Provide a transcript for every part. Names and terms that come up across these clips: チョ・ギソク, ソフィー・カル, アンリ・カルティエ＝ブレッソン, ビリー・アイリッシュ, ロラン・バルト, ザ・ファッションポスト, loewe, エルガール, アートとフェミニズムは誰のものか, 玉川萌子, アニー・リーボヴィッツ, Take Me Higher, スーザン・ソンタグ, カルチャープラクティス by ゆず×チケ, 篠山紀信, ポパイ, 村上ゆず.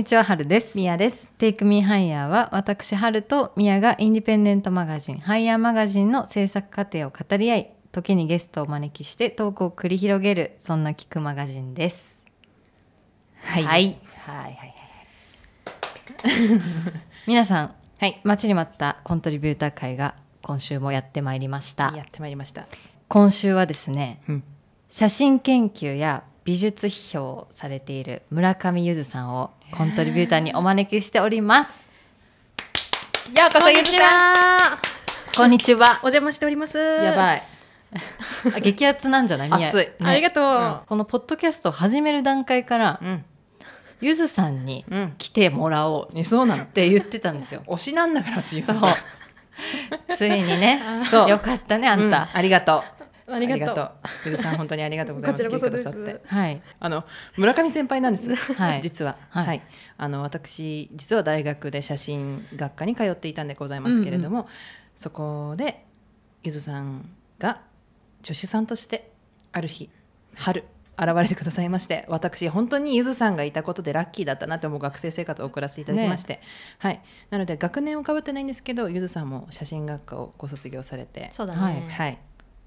にちは、はるです。みやです。 Take Me Higher は私はるとみやがインディペンデントマガジンハイヤーマガジンの制作過程を語り合い、時にゲストをお招きしてトークを繰り広げる、そんな聞くマガジンです。はいはいはいはい皆さん、はい、待ちに待ったコントリビューター会が今週もやってまいりました。やってまいりました。今週はですね、うん、写真研究や美術批評をされている村上ゆずさんをコントリビューターにお招きしております。ようこそゆずさん。こんにちは。お邪魔しております。やばい激アツなんじゃない？熱い、ね、ありがとう、うん、このポッドキャストを始める段階から、うん、ゆずさんに来てもらおう、うん、そうなのって言ってたんですよ。推しなんだから。そうついにねよかったねあんた、うん、ありがとうゆずさん本当にありがとうございます。こちらこそです。来てくださって、はい、村上先輩なんです、はい、実は、はいはい、私実は大学で写真学科に通っていたんでございますけれども、うんうん、そこでゆずさんが助手さんとしてある日春現れてくださいまして、私本当にゆずさんがいたことでラッキーだったなと思う学生生活を送らせていただきまして、ね、はい、なので学年をかぶってないんですけど、ゆずさんも写真学科をご卒業されて、そうだね、はいはい、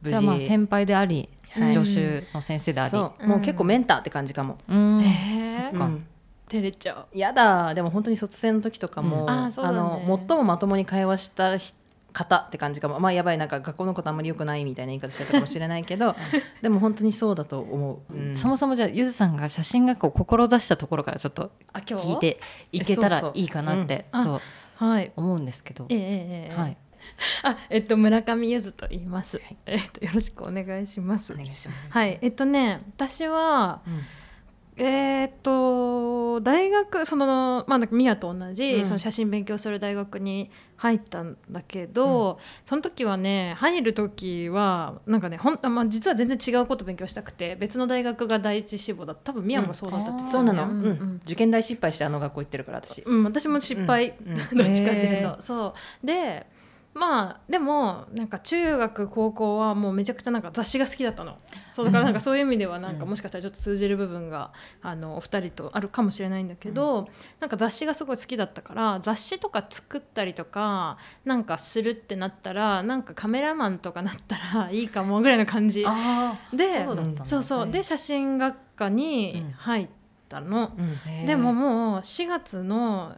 無事じゃあまあ先輩であり、はい、助手の先生であり、そう、もう結構メンターって感じかも。そっか、うん、照れちゃう。やだ。でも本当に卒生の時とかも、うん、そうだね、最もまともに会話した方って感じかも。まあやばい、なんか学校のことあんまり良くないみたいな言い方しちゃったかもしれないけどでも本当にそうだと思う、うん、そもそもじゃあゆずさんが写真学校を志したところからちょっと聞いていけたらいいかなってそう思うんですけど、はい、村上ゆずと言います、はい、よろしくお願いします。お願いします、はい、私は、うん、大学その、まあ、ミヤと同じ、うん、その写真勉強する大学に入ったんだけど、うん、その時はね、入る時はなんかね、まあ、実は全然違うこと勉強したくて、別の大学が第一志望だった。多分ミヤもそうだったって、うん、そうなの、うんうん、受験大失敗してあの学校行ってるから私、うん、私も失敗、うんうん、どっちかっていうと、そうで、まあでもなんか中学高校はもうめちゃくちゃなんか雑誌が好きだったの。そうだからなんかそういう意味ではなんかもしかしたらちょっと通じる部分がお二人とあるかもしれないんだけど、うん、なんか雑誌がすごい好きだったから、雑誌とか作ったりとかなんかするってなったら、なんかカメラマンとかなったらいいかもぐらいの感じで、そうだった、そうそう、で写真学科に入ったの、うん、でももう4月の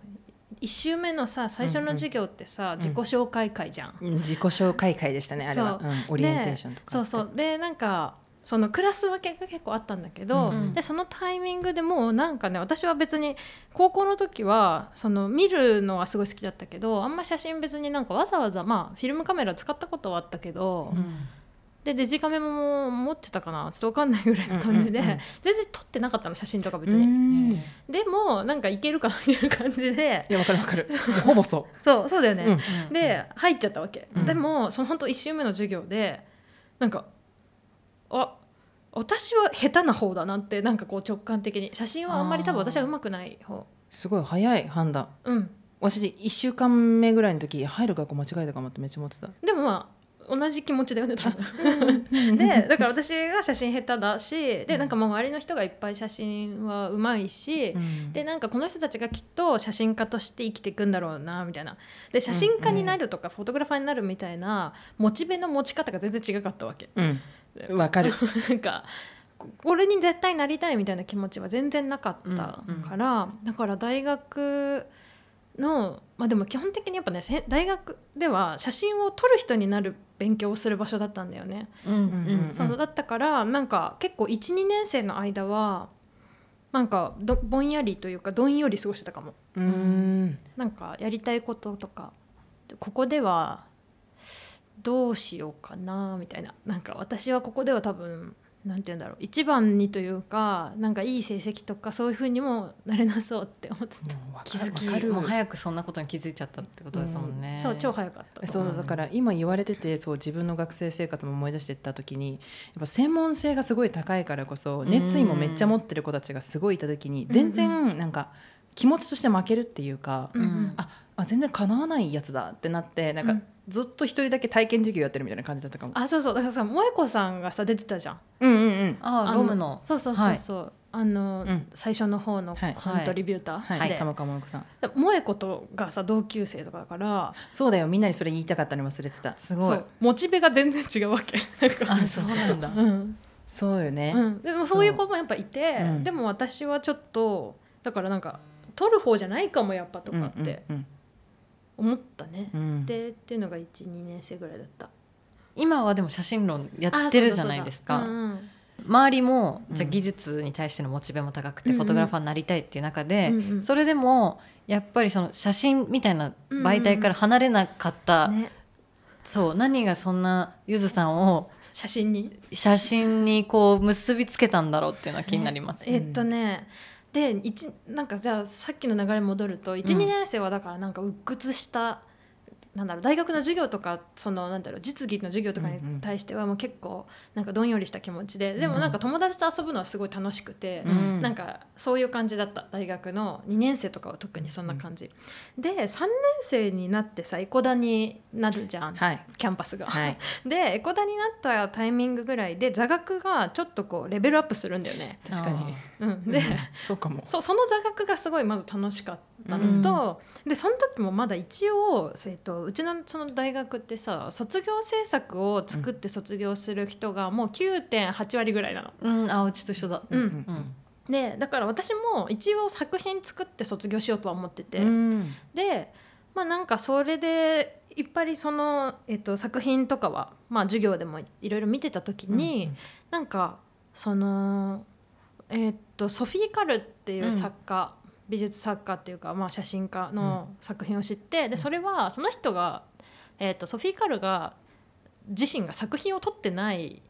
1週目のさ、最初の授業ってさ、うんうん、自己紹介会じゃん、うん、自己紹介会でしたねあれは、うん、オリエンテーションとか。そうそうで、なんかそのクラス分けが結構あったんだけど、うんうん、でそのタイミングでもうなんかね、私は別に高校の時はその見るのはすごい好きだったけど、あんま写真別になんかわざわざ、まあフィルムカメラ使ったことはあったけど、うん、でデジカメも持ってたかな、ちょっと分かんないぐらいの感じで、うんうんうん、全然撮ってなかったの写真とか別に、うん、でもなんかいけるかなっていう感じで、いや分かる分かるほぼそうだよね、うんうんうん、で入っちゃったわけ、うん、でもその本当1週目の授業でなんか、あ、私は下手な方だなって、なんかこう直感的に、写真はあんまり多分私は上手くない方。すごい早い判断、うん、私1週間目ぐらいの時入る学校間違えたかもってめっちゃ思ってた。でもまあ同じ気持ちだよね多分でだから私が写真下手だし、でなんか周りの人がいっぱい写真はうまいし、うん、でなんかこの人たちがきっと写真家として生きていくんだろうなみたいな、で写真家になるとかフォトグラファーになるみたいなモチベの持ち方が全然違かったわけ。うん、わかるなんかこれに絶対なりたいみたいな気持ちは全然なかったから、うんうん、だから大学の、まあ、でも基本的にやっぱね、大学では写真を撮る人になる勉強をする場所だったんだよね、うんうんうん、そうだったから、なんか結構 1,2 年生の間はなんかぼんやりというかどんより過ごしてたかも。うーん、なんかやりたいこととか、ここではどうしようかなみたいな、なんか私はここでは多分なんて言うんだろう、一番にというか、なんかいい成績とかそういう風にもなれなそうって思ってた。気づきもう早くそんなことに気づいちゃったってことですもんね、うん、そう超早かった。そうだから今言われてて、そう自分の学生生活も思い出してった時に、やっぱ専門性がすごい高いからこそ熱意もめっちゃ持ってる子たちがすごいいた時に、全然なんか気持ちとして負けるっていうか、うんうん、あ全然叶わないやつだってなって、なんか、うん、ずっと一人だけ体験授業やってるみたいな感じだったかも。あ、そうそう、だからさ、萌子さんがさ出てたじゃん。うんうんうん。あ、ロムの。そうそうそうそう。はい、最初の方のコントリビューター、はい、で、玉川萌子さん、萌子とがさ同級生とかだから、そうだよ、みんなにそれ言いたかったの忘れてた。すごい、そうモチベが全然違うわけあ、そうなんだ、うん、そうよね、うん、でもそういう子もやっぱいて、うん、でも私はちょっとだからなんか取る方じゃないかもやっぱとかって思ったね、うんうんうん、でっていうのが 1,2 年生ぐらいだった。今はでも写真論やってるじゃないですか。周りもじゃあ技術に対してのモチベも高くて、うん、フォトグラファーになりたいっていう中で、うんうん、それでもやっぱりその写真みたいな媒体から離れなかった、うんうんね、そう何がそんなゆずさんを写真にこう結びつけたんだろうっていうのは気になります、ね、でなんかじゃあさっきの流れ戻ると 1,2、うん、年生はだからなんか鬱屈したなんだろう、大学の授業とかそのなんだろう実技の授業とかに対してはもう結構なんかどんよりした気持ちで、でもなんか友達と遊ぶのはすごい楽しくて、うん、なんかそういう感じだった。大学の2年生とかは特にそんな感じ、うん、で3年生になってさエコダになるじゃん、はい、キャンパスが、はい、でエコダになったタイミングぐらいで座学がちょっとこうレベルアップするんだよね。確かに、うん、で、うん、そうかも。その座学がすごいまず楽しかったのと、うん、でその時もまだ一応うち その大学ってさ卒業制作を作って卒業する人がもう 9.8 割ぐらいなの、うん、あうちと一緒だ、うんうん、でだから私も一応作品作って卒業しようとは思ってて、うん、でまあなんかそれでいっぱいその、作品とかは、まあ、授業でもいろいろ見てた時に、うん、なんかそのソフィー・カルっていう作家、うん美術作家っていうか、まあ、写真家の作品を知って、うん、でそれはその人が、ソフィー・カルが自身が作品を撮ってない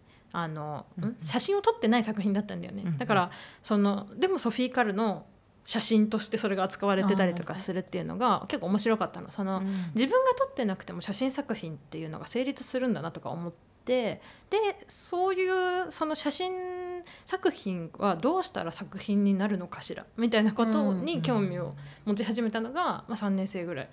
写真を撮ってない作品だったんだよね、うん、だからそのでもソフィー・カルの写真としてそれが扱われてたりとかするっていうのが結構面白かったの。その、うん、自分が撮ってなくても写真作品っていうのが成立するんだなとか思って、でそういうその写真作品はどうしたら作品になるのかしらみたいなことに興味を持ち始めたのが、うんうんまあ、3年生ぐらい。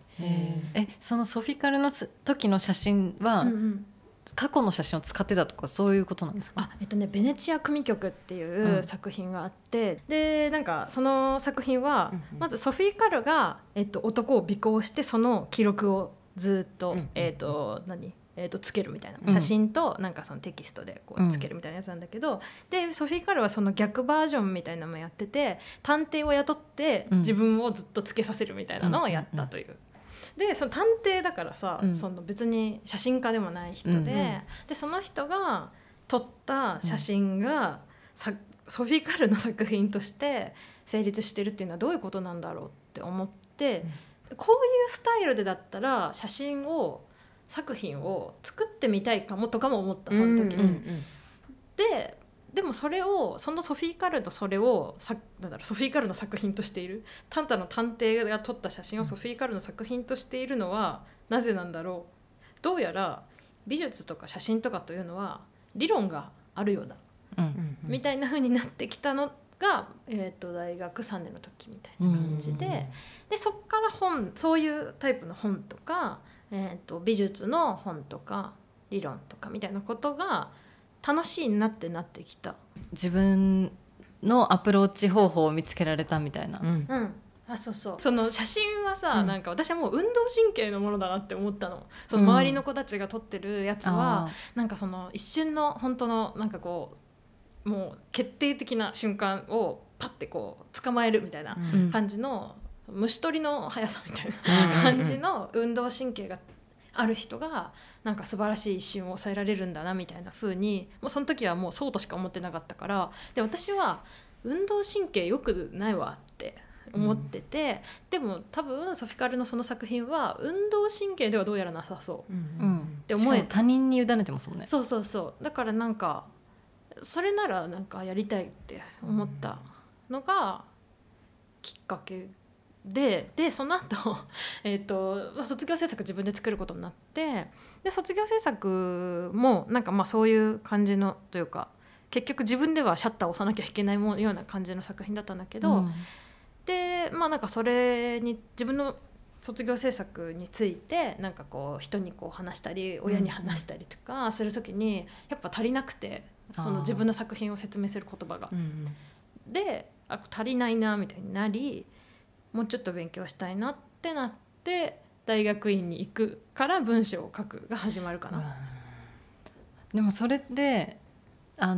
そのソフィカルの時の写真は、うんうん、過去の写真を使ってたとかそういうことなんですか。あ、ベネチア組曲っていう作品があって、うん、でなんかその作品は、うんうん、まずソフィカルが、男を尾行してその記録をずっと、うんうん、つけるみたいな写真となんかそのテキストでこうつけるみたいなやつなんだけど、うん、でソフィー・カルはその逆バージョンみたいなのもやってて探偵を雇って自分をずっとつけさせるみたいなのをやったという、うん、でその探偵だからさ、うん、その別に写真家でもない人で、うん、でその人が撮った写真がソフィー・カルの作品として成立してるっていうのはどういうことなんだろうって思って、うん、こういうスタイルでだったら作品を作ってみたいかもとかも思ったその時に、うんうんうん、でもそれをそのソフィー・カルのそれをソフィー・カルの作品としているタンタの探偵が撮った写真をソフィー・カルの作品としているのはなぜなんだろう。どうやら美術とか写真とかというのは理論があるようだ、うんうんうん、みたいな風になってきたのが、大学3年の時みたいな感じで、うんうんうん、でそっからそういうタイプの本とか美術の本とか理論とかみたいなことが楽しいなってなってきた。自分のアプローチ方法を見つけられたみたいな、うんうん、あそうそう、その写真はさ、うん、なんか私はもう運動神経のものだなって思ったの。その周りの子たちが撮ってるやつは、うん、なんかその一瞬の本当のなんかこうもう決定的な瞬間をパッてこう捕まえるみたいな感じの、うん虫取りの速さみたいな感じの運動神経がある人がなんか素晴らしい一瞬を抑えられるんだなみたいな風にもうその時はもうそうとしか思ってなかったから、で私は運動神経良くないわって思ってて、でも多分ソフィカルのその作品は運動神経ではどうやらなさそうって思え、しかも他人に委ねてますもんね。そうそうそう、だからなんかそれならなんかやりたいって思ったのがきっかけでその後、卒業制作自分で作ることになって、で卒業制作もなんかまあそういう感じのというか結局自分ではシャッターを押さなきゃいけないような感じの作品だったんだけど、うん、でまあなんかそれに自分の卒業制作についてなんかこう人にこう話したり親に話したりとかする時にやっぱ足りなくて、その自分の作品を説明する言葉が。うんで、あ、足りないなみたいになり、もうちょっと勉強したいなってなって大学院に行くから文章を書くが始まるかな。でもそれって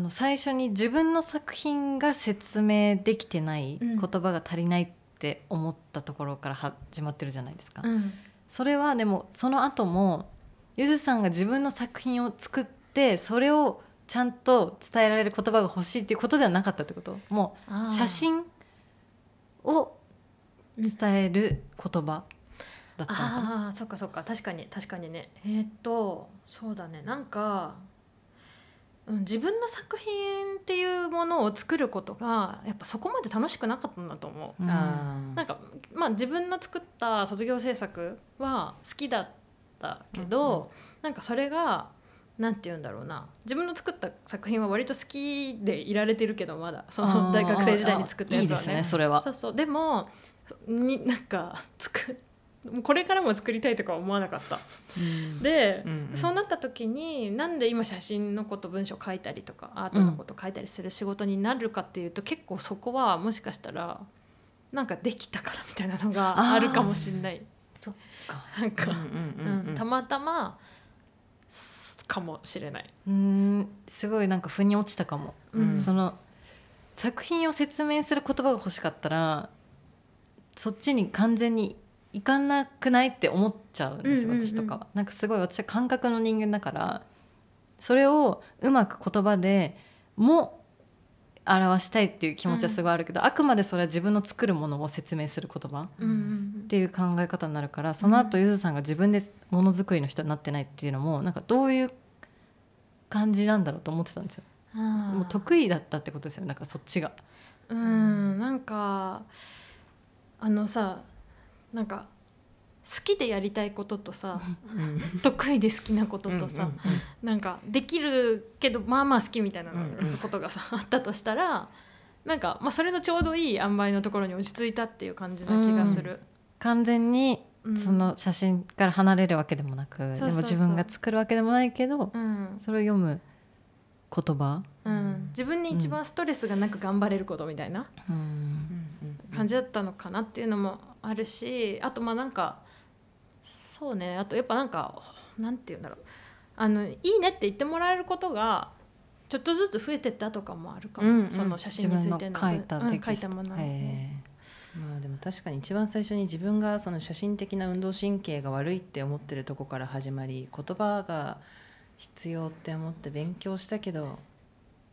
最初に自分の作品が説明できてない、言葉が足りないって思ったところから始まってるじゃないですか、それは。でもその後もゆずさんが自分の作品を作ってそれをちゃんと伝えられる言葉が欲しいっていうことではなかったってこと？もう写真を伝える言葉だったのかな。あ、そっかそっか、確かにね。そうだね、なんか自分の作品っていうものを作ることがやっぱそこまで楽しくなかったんだと思う、なんか、まあ、自分の作った卒業制作は好きだったけど、なんかそれがなんて言うんだろうな、自分の作った作品は割と好きでいられてるけど、まだその大学生時代に作ったやつはね。いいですね、それは。そうそう。でもなんかこれからも作りたいとか思わなかった、で、そうなった時になんで今写真のこと文章書いたりとかアートのこと書いたりする仕事になるかっていうと、結構そこはもしかしたらなんかできたからみたいなのがあるかもしれない。そっか、なんか、たまたまかもしれない。すごいなんか腑に落ちたかも、その作品を説明する言葉が欲しかったらそっちに完全にいかなくないって思っちゃうんですよ、私とかは。なんかすごい私は感覚の人間だから、それをうまく言葉でも表したいっていう気持ちはすごいあるけど、あくまでそれは自分の作るものを説明する言葉っていう考え方になるから、その後ゆずさんが自分でものづくりの人になってないっていうのも、なんかどういう感じなんだろうと思ってたんですよ。もう得意だったってことですよね、なんかそっちが。なんかなんか好きでやりたいこととさ、得意で好きなこととさ、なんかできるけどまあまあ好きみたいなことがさ、あったとしたら、なんか、まあ、それのちょうどいい塩梅のところに落ち着いたっていう感じな気がする、完全にその写真から離れるわけでもなく、でも自分が作るわけでもないけど、それを読む言葉、自分に一番ストレスがなく頑張れることみたいな感じだったのかなっていうのもあるし、あとまあなんかそうね、あとやっぱなんかなんていうんだろう、いいねって言ってもらえることがちょっとずつ増えてったとかもあるかも、その写真についての書いたもの。まあ、でも確かに一番最初に自分がその写真的な運動神経が悪いって思ってるとこから始まり、言葉が必要って思って勉強したけど、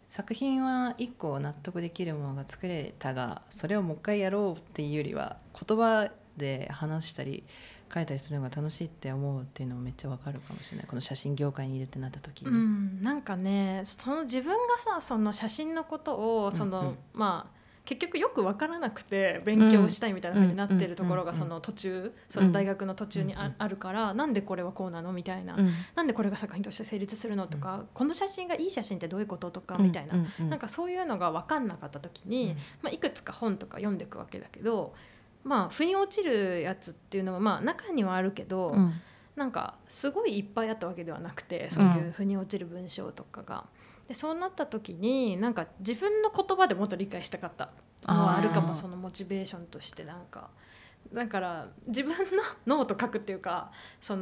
作品は一個納得できるものが作れたが、それをもう一回やろうっていうよりは言葉で話したり書いたりするのが楽しいって思うっていうのもめっちゃわかるかもしれない、この写真業界にいるってなった時に、なんかね、その自分がさ、その写真のことをその、まあ結局よく分からなくて勉強したいみたいな風になってるところがその途中、その大学の途中にあるから、なんでこれはこうなのみたいな、なんでこれが作品として成立するのとか、この写真がいい写真ってどういうこととかみたいな、なんかそういうのが分かんなかった時に、まあいくつか本とか読んでいくわけだけど、まあ腑に落ちるやつっていうのはまあ中にはあるけど、なんかすごいいっぱいあったわけではなくて、そういう腑に落ちる文章とかが。でそうなった時になんか自分の言葉でもっと理解したかったのはあるかも、そのモチベーションとして。なんかだから自分のノート書くっていうか、そ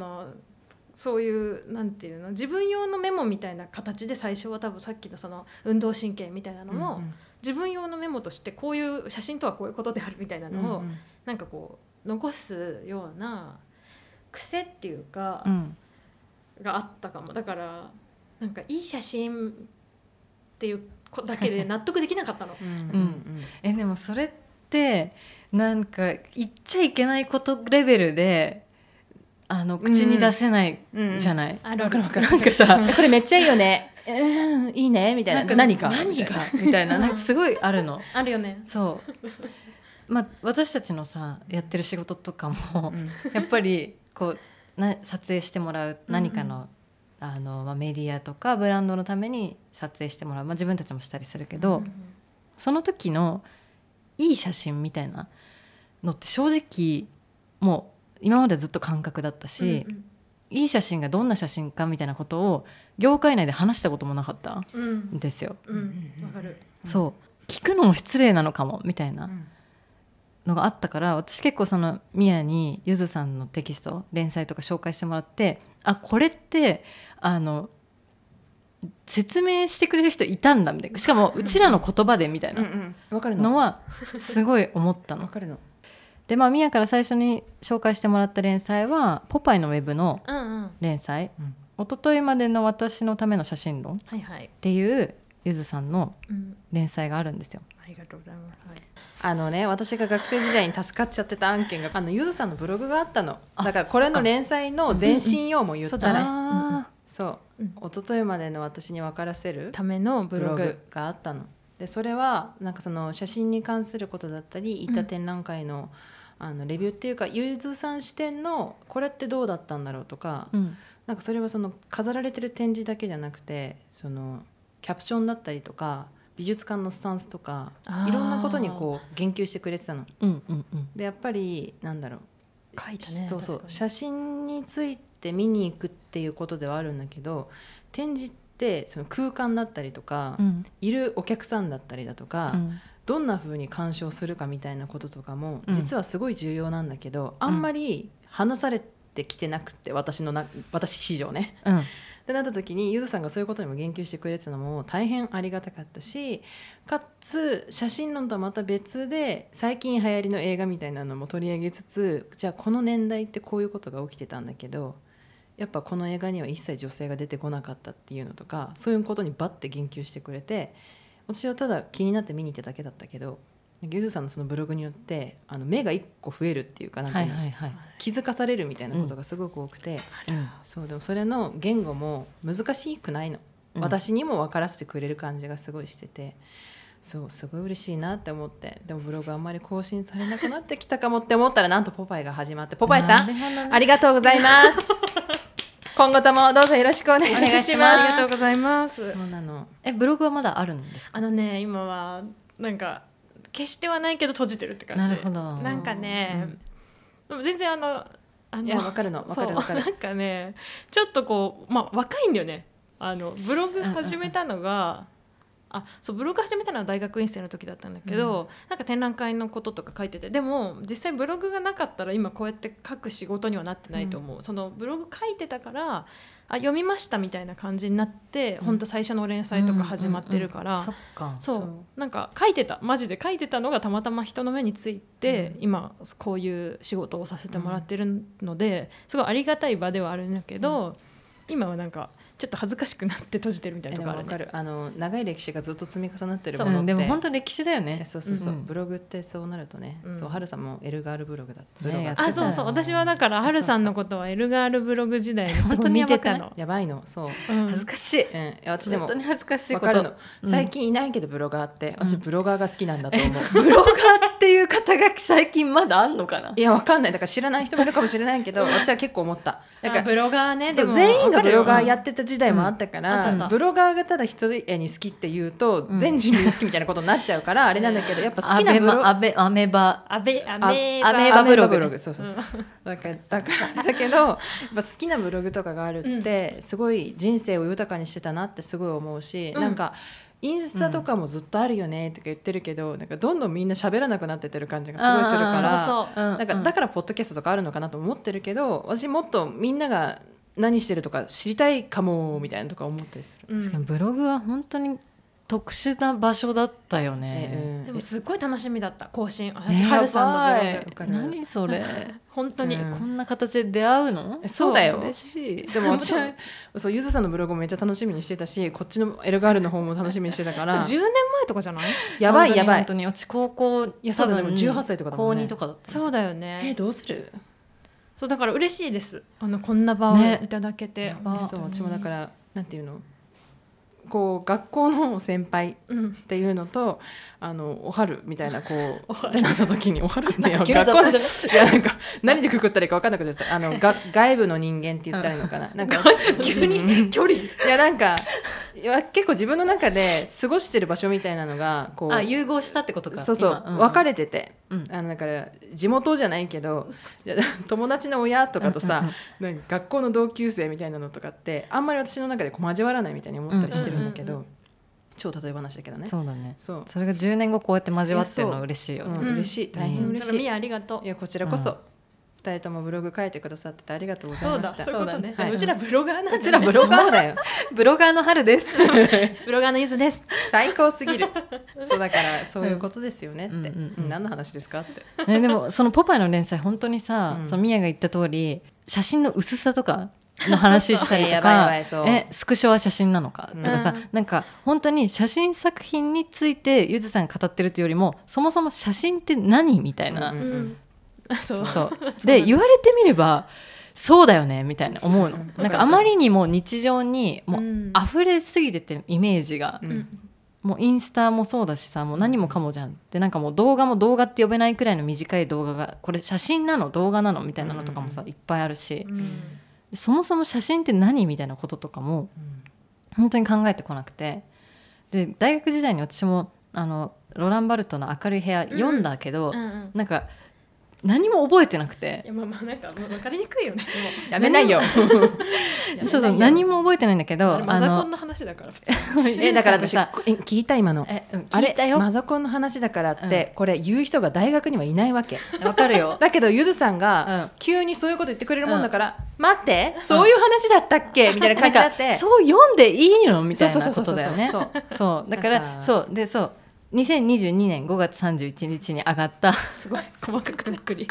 ういうなんていうの、自分用のメモみたいな形で最初は多分さっきのその運動神経みたいなのも、自分用のメモとしてこういう写真とはこういうことであるみたいなのを、なんかこう残すような癖っていうか、があったかも。だからなんかいい写真っていうだけで納得できなかったの。でもそれってなんか言っちゃいけないことレベルで口に出せないじゃない、なんかさこれめっちゃいいよね、いいねみたいな、何かみたいな、なんかすごいあるのあるよね。そう、まあ、私たちのさやってる仕事とかも、やっぱりこう撮影してもらう何かの、まあ、メディアとかブランドのために撮影してもらう、まあ、自分たちもしたりするけど、その時のいい写真みたいなのって正直もう今までずっと感覚だったし、いい写真がどんな写真かみたいなことを業界内で話したこともなかったんですよ。わかる。そう聞くのも失礼なのかもみたいなのがあったから、私結構そのミヤにゆずさんのテキスト連載とか紹介してもらって、あ、これって説明してくれる人いたんだみたいな、しかもうちらの言葉でみたいなのはすごい思ったの。分かるので、まあ、ミヤから最初に紹介してもらった連載はポパイのウェブの連載、うんうん、一昨日までの私のための写真論っていうゆずさんの連載があるんですよ、うん、ありがとうございます、はい、私が学生時代に助かっちゃってた案件がゆずさんのブログがあったのだから、これの連載の前身をも言ったら、うんうん、そう、うん、一昨日までの私に分からせるためのブログがあったので、それはなんかその写真に関することだったり、行った展覧会の、うん、レビューっていうか、ゆずさん視点のこれってどうだったんだろうとか、うん、なんかそれはその飾られてる展示だけじゃなくて、そのキャプションだったりとか美術館のスタンスとかいろんなことにこう言及してくれてたの、うんうんうん、でやっぱりなんだろう書いたね、そうそう、写真について見に行くっていうことではあるんだけど、展示ってその空間だったりとか、うん、いるお客さんだったりだとか、うん、どんな風に鑑賞するかみたいなこととかも実はすごい重要なんだけど、うん、あんまり話されてきてなくて、私史上ね、うん、でなった時にゆずさんがそういうことにも言及してくれてたのも大変ありがたかったし、かつ写真論とはまた別で最近流行りの映画みたいなのも取り上げつつ、じゃあこの年代ってこういうことが起きてたんだけど、やっぱこの映画には一切女性が出てこなかったっていうのとか、そういうことにバッて言及してくれて、私はただ気になって見に行っただけだったけど、ゆずさんのそのブログによって目が1個増えるっていうか、なんか、はいはい、気づかされるみたいなことがすごく多くて、うん、そう、でもそれの言語も難しくないの、うん、私にも分からせてくれる感じがすごいしてて、そうすごい嬉しいなって思って、でもブログあんまり更新されなくなってきたかもって思ったら、なんとポパイが始まって、ポパイさん、ありがとうございます今後ともどうぞよろしくお願いします。ありがとうございます。そうなの。ブログはまだあるんですか？今はなんか消してはないけど閉じてるって感じ。なるほど。なんかね、うん、でも全然いや、わかるの、わかるわかる。なんかね、ちょっとこう、まあ、若いんだよね。ブログ始めたのが、あ、そう、ブログ始めたのは大学院生の時だったんだけど、うん、なんか展覧会のこととか書いてて、でも実際ブログがなかったら今こうやって書く仕事にはなってないと思う、うん、そのブログ書いてたから、あ、読みましたみたいな感じになって、うん、ほんと最初の連載とか始まってるから、うんうんうん、そっか、そう、なんか書いてた、マジで書いてたのがたまたま人の目について、うん、今こういう仕事をさせてもらってるので、うん、すごいありがたい場ではあるんだけど、うん、今はなんかちょっと恥ずかしくなって閉じてるみたいなところあるね。でも分かる。長い歴史がずっと積み重なってるものって、でも本当歴史だよね。そうそうそう、うん、ブログってそうなるとね、うん、そう、ハルさんもエルガールブログだった、ね、ブログやってた。あ、そうそう、私はだからハルさんのことはエルガールブログ時代にすごい見てたの。やばいの、そう、うん、恥ずかしい、うん、私でも本当に恥ずかしいこと分かるの、うん、最近いないけどブロガーって私ブロガーが好きなんだと思う、うん、ブロガーっていう肩書き最近まだあんのかな。いや、わかんない、だから知らない人もいるかもしれないけど私は結構思った。だからブロガーね、でも全員がブロガーやってた時代もあったから、うん、ブロガーがただ一人に好きって言うと、うん、全人類好きみたいなことになっちゃうからあれなんだけど、やっぱ好きなブログ、アメーバブログ、そうそうそう、うん、だからだけどやっぱ好きなブログとかがあるって、うん、すごい人生を豊かにしてたなってすごい思うし、うん、なんかインスタとかもずっとあるよねとか言ってるけど、うん、なんかどんどんみんな喋らなくなってってる感じがすごいするから、なんかだからポッドキャストとかあるのかなと思ってるけど、私もっとみんなが何してるとか知りたいかもみたいなとか思ったりする、うん、確かにブログは本当に特殊な場所だったよね、でもすごい楽しみだった更新、春さんのブログ、何それ本当に、うん、こんな形で出会うの。そうだよ、嬉しい。でも私はそう、ゆずさんのブログもめっちゃ楽しみにしてたし、こっちのエルガールの方も楽しみにしてたから10年前とかじゃない？やばいやばい、本当に私高校、いやそうだ、でも18歳とかだもんね、高2とかだった。そうだよね、どうする。そうだから嬉しいです、こんな場をいただけて、ね、そう、私もだからなんていうの、こう学校の先輩っていうのと、うん、おはるみたいなこうってなった時に、おはるって学校いやなんか何でくくったらいいか分かんなくなっちゃった。外部の人間って言ったらいいのかな、うん、なんか急に距離、いやなんか結構自分の中で過ごしてる場所みたいなのがこう、あ、融合したってことか。そうそう、うん、分かれてて、うん、だから地元じゃないけど、友達の親とかとさ、うんうんうん、なんか学校の同級生みたいなのとかってあんまり私の中でこう交わらないみたいに思ったりしてるんだけど、うんうんうん、超例え話だけどね。そうだね。そう、それが10年後こうやって交わってるのは嬉しいよね。うん、嬉しい、大変嬉しい。みや、ありがとう。いやこちらこそ。うん、2人ともブログ書いてくださっててありがとうございました。そうだ、そういうことね、はい、うちらブロガーなんだね。うちらブロガーだよ。ブロガーの春です。ブロガーのゆずです。最高すぎる。そうだからそういうことですよねって、うんうんうん、何の話ですかって、ね、でもそのポパイの連載本当にさ、うん、そのミヤが言った通り写真の薄さとかの話したりとかスクショは写真なのかとかさ、うん、なんか本当に写真作品についてゆずさんが語ってるというよりもそもそも写真って何みたいな、うんうん、そうで言われてみればそうだよねみたいな思うの。なんかあまりにも日常にもう溢れすぎててイメージが、うん、もうインスタもそうだしさ、もう何もかもじゃんってなんかもう動画も動画って呼べないくらいの短い動画がこれ写真なの動画なのみたいなのとかもさ、うん、いっぱいあるし、うん、そもそも写真って何みたいなこととかも本当に考えてこなくて、で大学時代に私もあのロランバルトの明るい部屋読んだけど、うんうん、なんか何も覚えてなくて、いや、まあ、なんか分かりにくいよね。やめないよ。そうそう、何も覚えてないんだけど、マザコンの話だから普通。だから私聞いた今の聞いたよ。あれマザコンの話だからって、うん、これ言う人が大学にはいないわけ。わかるよ。だけどゆずさんが急にそういうこと言ってくれるもんだから、うん、待ってそういう話だったっけみたいな感じになって、そう読んでいいのみたいなことだよね。そうだからそうでそう。2022年5月31日に上がったすごい細かくとびっくり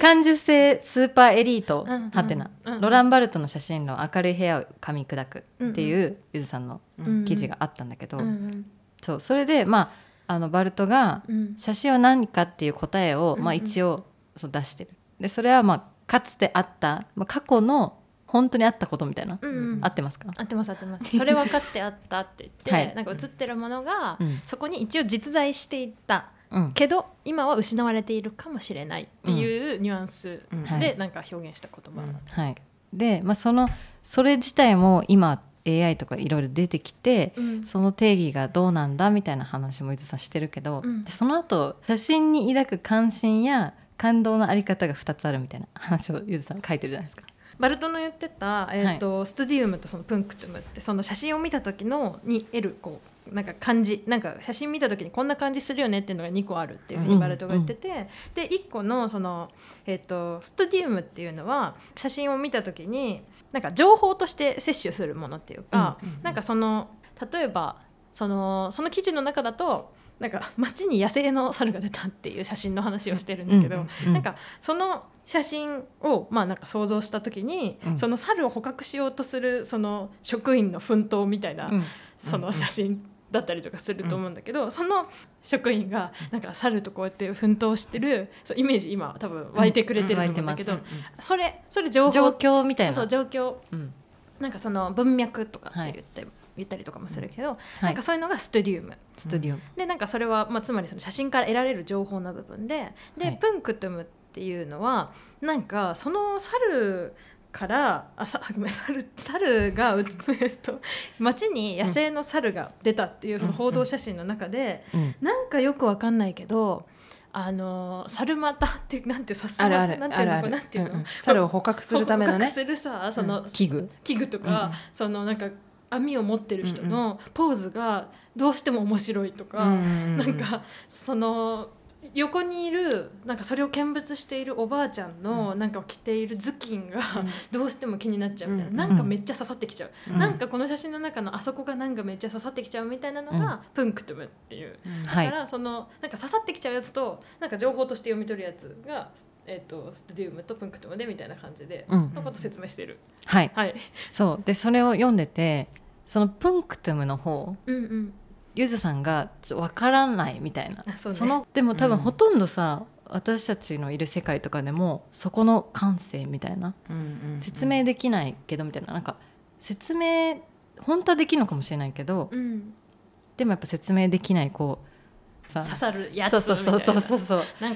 感受性スーパーエリートハテナロランバルトの写真の明るい部屋を噛み砕くっていうゆずさんの記事があったんだけど、うんうん、そう、それで、まあ、あのバルトが写真は何かっていう答えを、まあ、一応そう出してる。でそれは、まあ、かつてあった、まあ、過去の本当にあったことみたいな、うんうん、合ってますか？合ってます合ってます。それはかつてあったって言って、はい、なんか写ってるものが、うん、そこに一応実在していた、うん、けど今は失われているかもしれないっていうニュアンスでなんか表現した言葉、うん、はいはい、で、まあ、それ自体も今 AI とかいろいろ出てきて、うん、その定義がどうなんだみたいな話もゆずさんしてるけど、うん、でその後写真に抱く関心や感動のあり方が2つあるみたいな話をゆずさん書いてるじゃないですか。バルトの言ってた、はい、ストディウムとそのプンクトゥムってその写真を見た時のに得るこうなんか感じ、なんか写真見た時にこんな感じするよねっていうのが2個あるっていうふうにバルトが言ってて、うんうん、で1個の、 その、ストディウムっていうのは写真を見た時になんか情報として摂取するものっていうか、うんうんうん、なんかその例えばその記事の中だとなんか街に野生の猿が出たっていう写真の話をしてるんだけど、うんうんうん、なんかその写真を、まあ、なんか想像した時に、うん、その猿を捕獲しようとするその職員の奮闘みたいな、うん、その写真だったりとかすると思うんだけど、うん、その職員がなんか猿とこうやって奮闘してる、うん、イメージ今多分湧いてくれてると思うんだけど、うんうん、それ状況みたいな、そうそう状況、うん、なんかその文脈とかって言って、はい、言ったりとかもするけど、はい、なんかそういうのがストディウム、ストディウムでなんかそれは、まあ、つまりその写真から得られる情報の部分で、はい、プンクトゥムっていうのはなんかその猿から猿が街に野生の猿が出たっていうその報道写真の中で、うんうん、なんかよくわかんないけど猿股ってなんてさすがなんていうの猿を捕獲するためのね、捕獲するさその、うん、器具とか、うん、そのなんか網を持ってる人のポーズがどうしても面白いとか、うんうん、なんかその横にいるなんかそれを見物しているおばあちゃんのなんか着ている頭巾がどうしても気になっちゃうみたいな、うん、なんかめっちゃ刺さってきちゃう、うん、なんかこの写真の中のあそこがなんかめっちゃ刺さってきちゃうみたいなのがプンクトゥムっていう、うん、だからそのなんか刺さってきちゃうやつとなんか情報として読み取るやつがストディウムとプンクトゥムでみたいな感じで、うん、のこと説明してる、はいはい、そうでそれを読んでてそのプンクトゥムの方、うんうん、ゆずさんが分からないみたいな、そうね、でも多分ほとんどさ、うん、私たちのいる世界とかでもそこの感性みたいな、うんうんうん、説明できないけどみたいな、なんか説明本当はできるのかもしれないけど、うん、でもやっぱ説明できないこう刺さるやつみたいな、なん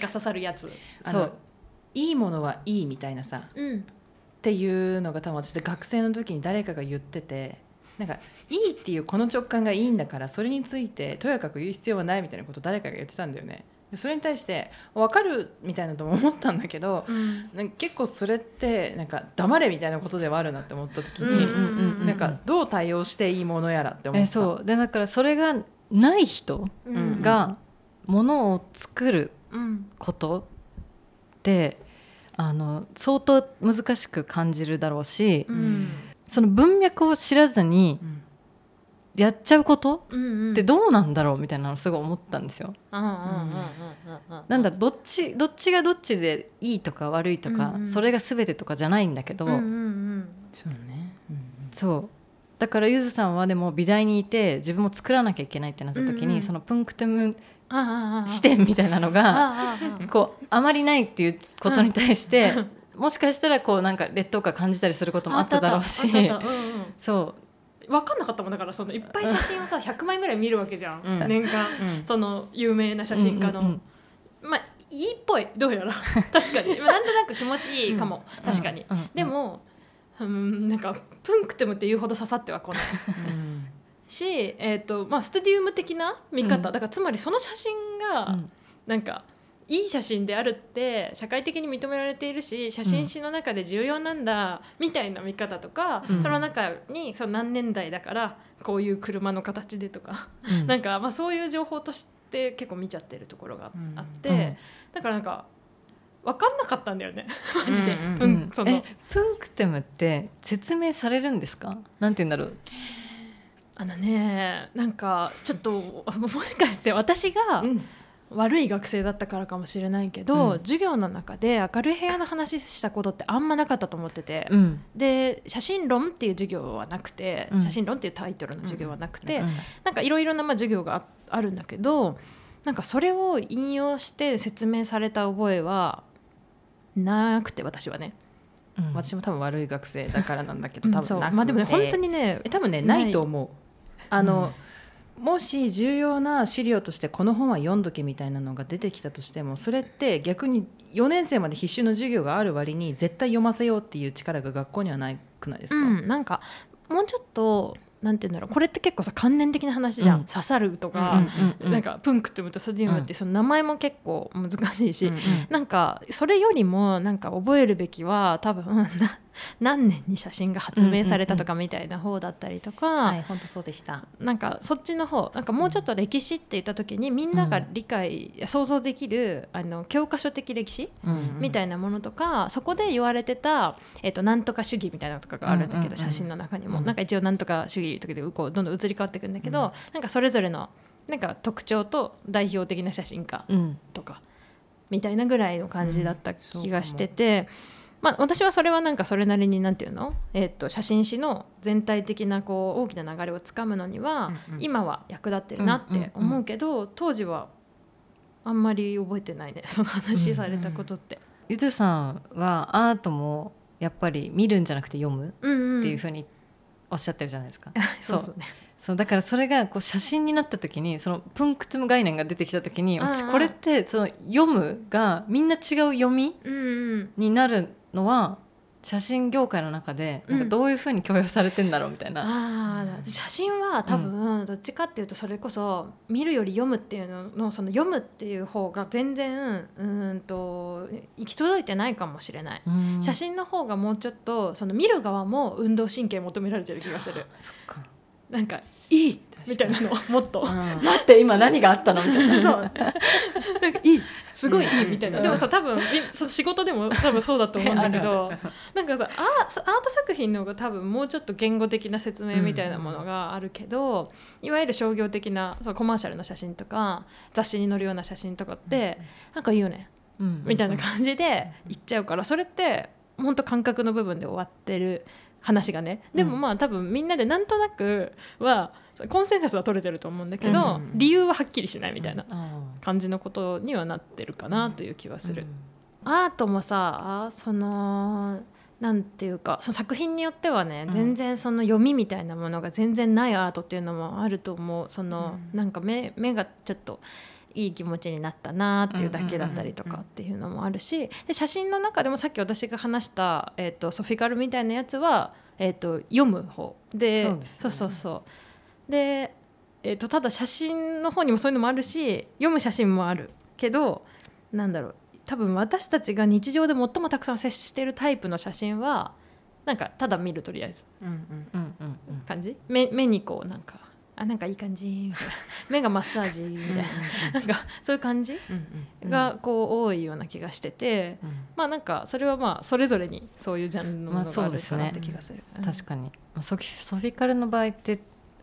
か刺さるやつ、そういいものはいいみたいなさ、うん、っていうのが多分私学生の時に誰かが言ってて、なんかいいっていうこの直感がいいんだからそれについてとやかく言う必要はないみたいなことを誰かが言ってたんだよね。それに対して分かるみたいなとも思ったんだけど、うん、なんか結構それってなんか黙れみたいなことではあるなって思った時に、なんかどう対応していいものやらって思った。そうで、だからそれがない人がものを作ることって、相当難しく感じるだろうし、うん、その文脈を知らずに、うんやっちゃうこと、うんうん、ってどうなんだろうみたいなのすごい思ったんですよ。なんだろう、どっちがどっちでいいとか悪いとか、うんうん、それが全てとかじゃないんだけど、そうだからゆずさんはでも美大にいて自分も作らなきゃいけないってなった時に、うんうん、そのプンクトゥム視点みたいなのがこうあまりないっていうことに対して、うん、もしかしたらこうなんか劣等感感じたりすることもあっただろうし、そう分かんなかったもんだから、そのいっぱい写真をさ100枚ぐらい見るわけじゃん、うん、年間、うん、その有名な写真家の、うんうんうん、まあいいっぽいどうやら確かになんとなく気持ちいいかも、うん、確かに、うん、でも、うん、なんかプンクトゥムっていうほど刺さってはこない、うん、し、まあ、スタディウム的な見方、うん、だからつまりその写真が、うん、なんかいい写真であるって社会的に認められているし写真史の中で重要なんだみたいな見方とか、うん、その中にその何年代だからこういう車の形でとか、うん、なんかまあそういう情報として結構見ちゃってるところがあって、うんうん、だからなんか分かんなかったんだよねマジで、うんうんうん、そのプンクトゥムって説明されるんですか？なんて言うんだろう、なんかちょっともしかして私が、うん悪い学生だったからかもしれないけど、うん、授業の中で明るい部屋の話したことってあんまなかったと思ってて、うん、で写真論っていう授業はなくて、うん、写真論っていうタイトルの授業はなくて、うん、なんかいろいろなまあ授業が あるんだけど、なんかそれを引用して説明された覚えはなくて私はね、うん、私も多分悪い学生だからなんだけど多分なくて、まあでもね本当にね多分ねないと思う。うんもし重要な資料としてこの本は読んどけみたいなのが出てきたとしても、それって逆に4年生まで必修の授業がある割に絶対読ませようっていう力が学校にはないくないですか、うん、なんかもうちょっとなんて言うんだろう、これって結構さ観念的な話じゃん、うん、刺さるとか、うん、なんかプンクトゥムとスディウムってその名前も結構難しいし、うんうん、なんかそれよりもなんか覚えるべきは多分何年に写真が発明されたとかみたいな方だったりとか、うんうんうん、はい、本当そうでした。なんかそっちの方、なんかもうちょっと歴史って言った時にみんなが理解、うん、想像できる教科書的歴史、うんうん、みたいなものとか、そこで言われてた、なんとか主義みたいなのとかがあるんだけど、うんうんうん、写真の中にも、うん、なんか一応なんとか主義とかでこうどんどん移り変わっていくんだけど、うん、なんかそれぞれのなんか特徴と代表的な写真家とか、うん、みたいなぐらいの感じだった気がしてて、うんまあ、私はそれはなんかそれなりになんていうの、写真史の全体的なこう大きな流れをつかむのには今は役立ってるなって思うけど、うんうんうん、当時はあんまり覚えてないねその話されたことって、うんうん、ゆずさんはアートもやっぱり見るんじゃなくて読むっていう風におっしゃってるじゃないですか、うんうん、そうだからそれがこう写真になった時にそのプンクトゥム概念が出てきた時に、私これってその読むがみんな違う読みになるのは写真業界の中でなんかどういう風に共有されてんだろうみたいな、うん、あ写真は多分どっちかっていうとそれこそ見るより読むっていうのその読むっていう方が全然行き届いてないかもしれない、うん、写真の方がもうちょっとその見る側も運動神経求められてる気がする。そっか、なんかいいみたいなのもっと、うん、待って今何があったのみたいなそうなんかいいすごいいいみたいな、うん、でもさ多分その仕事でも多分そうだと思うんだけどなんかさアート作品の方が多分もうちょっと言語的な説明みたいなものがあるけど、うん、いわゆる商業的なそのコマーシャルの写真とか雑誌に載るような写真とかって、うん、なんかいいよね、うん、みたいな感じで言っちゃうから、それって本当感覚の部分で終わってる話がね。でもまあ多分みんなでなんとなくはコンセンサスは取れてると思うんだけど、うん、理由ははっきりしないみたいな感じのことにはなってるかなという気はする、うん、アートもさそのなんていうかその作品によってはね全然その読みみたいなものが全然ないアートっていうのもあると思う。そのなんか 目がちょっといい気持ちになったなっていうだけだったりとかっていうのもあるし、で写真の中でもさっき私が話した、ソフィカルみたいなやつは、読む方で、そうですね、そうそうそうで、ただ写真の方にもそういうのもあるし読む写真もあるけどなんだろう、多分私たちが日常で最もたくさん接してるタイプの写真はなんかただ見るとりあえず、うんうんうんうん、感じ 目にこうなんかあなんかいい感じみたいな目がマッサージみたいななんかそういう感じがこう多いような気がしてて、うん、まあなんかそれはまあそれぞれにそういうジャンルのものがあるかなって気がする、まあそうですね、確かに、うん、ソフィカルの場合って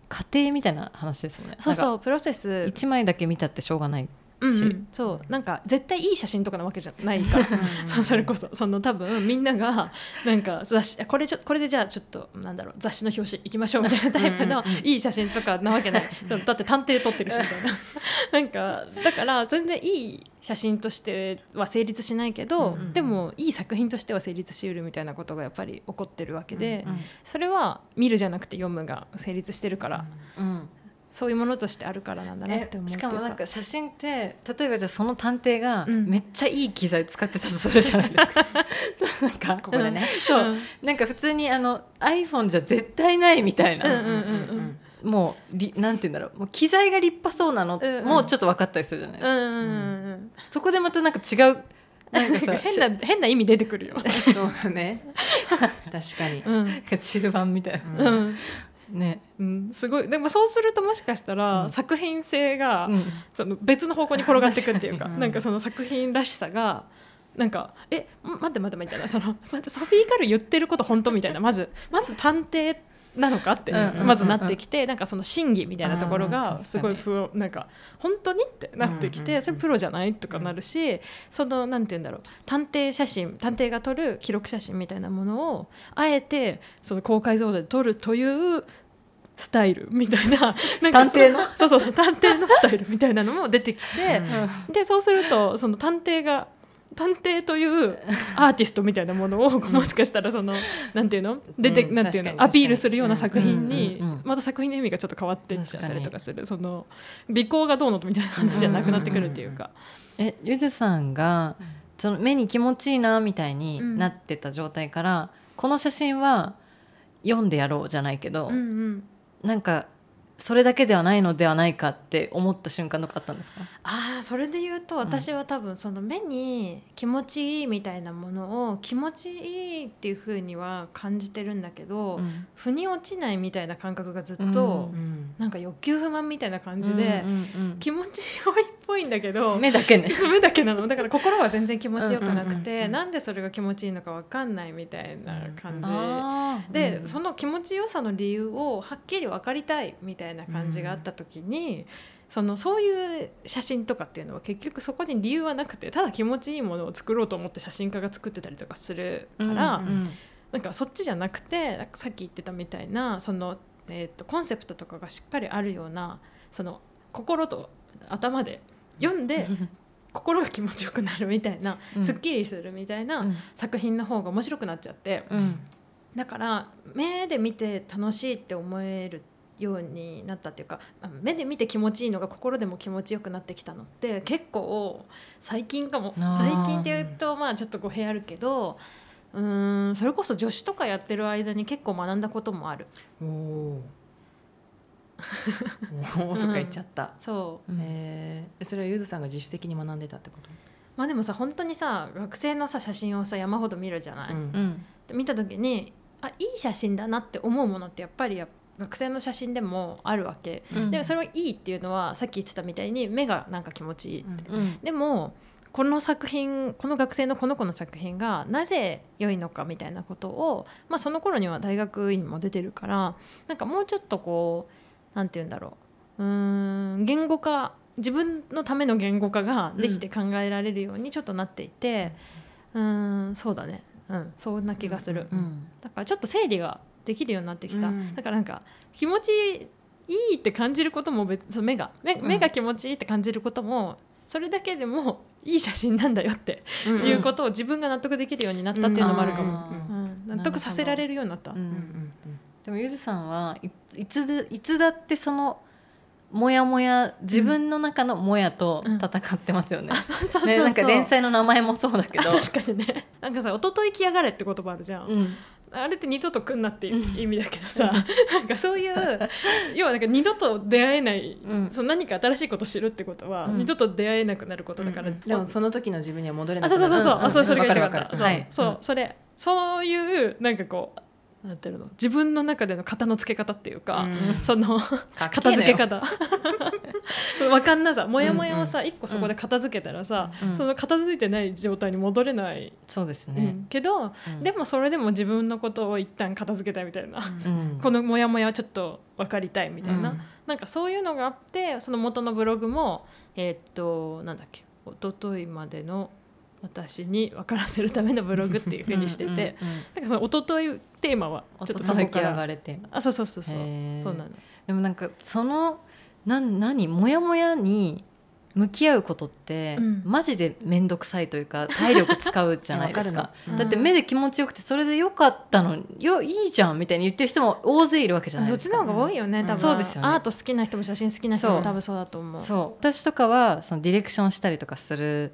過程みたいな話ですよね。そうそう、プロセス1枚だけ見たってしょうがない、うんうん、そうなんか絶対いい写真とかなわけじゃないからそれこそその多分みんながなんか雑誌これでじゃあちょっとなんだろう雑誌の表紙行きましょうみたいなタイプのいい写真とかなわけないだって探偵撮ってるしみたいななんかだから全然いい写真としては成立しないけど、うんうん、でもいい作品としては成立しうるみたいなことがやっぱり起こってるわけで、うんうん、それは見るじゃなくて読むが成立してるから、うんうん、そういうものとしてあるからなんだなって思う。しかもなんか写真って例えばじゃあその探偵がめっちゃいい機材使ってたとするじゃないですか、うん、なんかここでね、うん、そう、うん、なんか普通にiPhone じゃ絶対ないみたいな、うんうんうんうん、もうなんて言うんだろう、もう機材が立派そうなのもちょっと分かったりするじゃないですか、うんうん、そこでまたなんか違うなんかさ変な意味出てくるよそうだね確かに、うん、なんか中盤みたいな、うんねうん、すごい。でもそうするともしかしたら、うん、作品性が、うん、その別の方向に転がっていくっていうか、うん、なんかその作品らしさがなんか待ってみたいな、そのまたソフィー・カル言ってること本当みたいなまず探偵なのかってまずなってきて、うんうんうんうん、なんかその審議みたいなところがすごいなんか本当にってなってきて、それプロじゃないとかなるし、そのなんて言うんだろう、探偵が撮る記録写真みたいなものをあえてその高解像度で撮るというスタイルみたい なんか探偵のスタイルみたいなのも出てきて、うん、でそうするとその探偵というアーティストみたいなものをもしかしたらそのなんていうのアピールするような作品に、うんうんうん、また作品の意味がちょっと変わってっちゃったりとかする、その美行がどうのみたいな話じゃなくなってくるっていうか、うんうんうん、ゆずさんがその目に気持ちいいなみたいになってた状態から、うん、この写真は読んでやろうじゃないけど、うんうん、なんかそれだけではないのではないかって思った瞬間とかあったんですか？ああ、それで言うと私は多分その目に気持ちいいみたいなものを気持ちいいっていう風には感じてるんだけど、うん、腑に落ちないみたいな感覚がずっと、うん、なんか欲求不満みたいな感じで、うんうん、気持ちよいっぽいんだけど目だけね目だけなのだから心は全然気持ちよくなくて、うんうんうん、なんでそれが気持ちいいのか分かんないみたいな感じ、うん、で、うん、その気持ちよさの理由をはっきり分かりたいみたいな感じがあった時に、うん、そういう写真とかっていうのは結局そこに理由はなくて、ただ気持ちいいものを作ろうと思って写真家が作ってたりとかするから、うんうん、なんかそっちじゃなくて、なんかさっき言ってたみたいなコンセプトとかがしっかりあるような、その心と頭で読んで心が気持ちよくなるみたいな、うん、すっきりするみたいな作品の方が面白くなっちゃって、うん、だから目で見て楽しいって思えるようになったっていうか、目で見て気持ちいいのが心でも気持ちよくなってきたのって結構最近かも。最近って言うとまあちょっと語弊あるけど、それこそ助手とかやってる間に結構学んだこともある。おーとか言っちゃった、うん、そう、それはゆずさんが自主的に学んでたってこと？まあでもさ、本当にさ、学生のさ写真をさ山ほど見るじゃない、うん、見た時にいい写真だなって思うものってやっぱり学生の写真でもあるわけ、うん、でそれをいいっていうのはさっき言ってたみたいに目がなんか気持ちいいって、うんうん、でもこの学生のこの子の作品がなぜ良いのかみたいなことを、まあ、その頃には大学院も出てるから、なんかもうちょっとこうなんて言うんだろう、言語化、自分のための言語化ができて考えられるようにちょっとなっていて、そうだね、うん、そんな気がする、うんうん、だからちょっと整理ができるようになってきた、うん、だからなんか気持ちいいって感じることも目が気持ちいいって感じることもそれだけでもいい写真なんだよっていうことを自分が納得できるようになったっていうのもあるかも、うんうん、納得させられるようになった、うんうんうん、でもゆずさんはいつだってそのもやもや、自分の中のもやと戦ってますよね。連載の名前もそうだけど、確かにね、なんかさ、おととい来やがれって言葉あるじゃん、うん、あれって二度と来んなっていう意味だけどさ、うん、なんかそういう要はなんか二度と出会えない、うん、その何か新しいこと知るってことは、うん、二度と出会えなくなることだから、うんうん、でもその時の自分には戻れなくなる。そうそれが言いたかった。そういうなんかこうなんていうの自分の中での型の付け方っていうか、うん、その片付け方その分かんなさモヤモヤをさ、うんうん、一個そこで片付けたらさ、うん、その片付いてない状態に戻れない、そうですね、けど、うん、でもそれでも自分のことを一旦片付けたいみたいな、うん、このモヤモヤはちょっと分かりたいみたいな、うん、なんかそういうのがあって、その元のブログもなんだっけ一昨日までの私に分からせるためのブログっていう風にしててなんかその一昨日テーマはちょっとそこから上がれて、あ、そうそうなの。でもなんかその何モヤモヤに向き合うことって、うん、マジでめんどくさいというか体力使うじゃないですかだって目で気持ちよくてそれでよかったのよいいじゃんみたいに言ってる人も大勢いるわけじゃないですか。そっちの方が多いよね多分、うん、そうですよね。アート好きな人も写真好きな人も多分そうだと思う。そう私とかはそのディレクションしたりとかする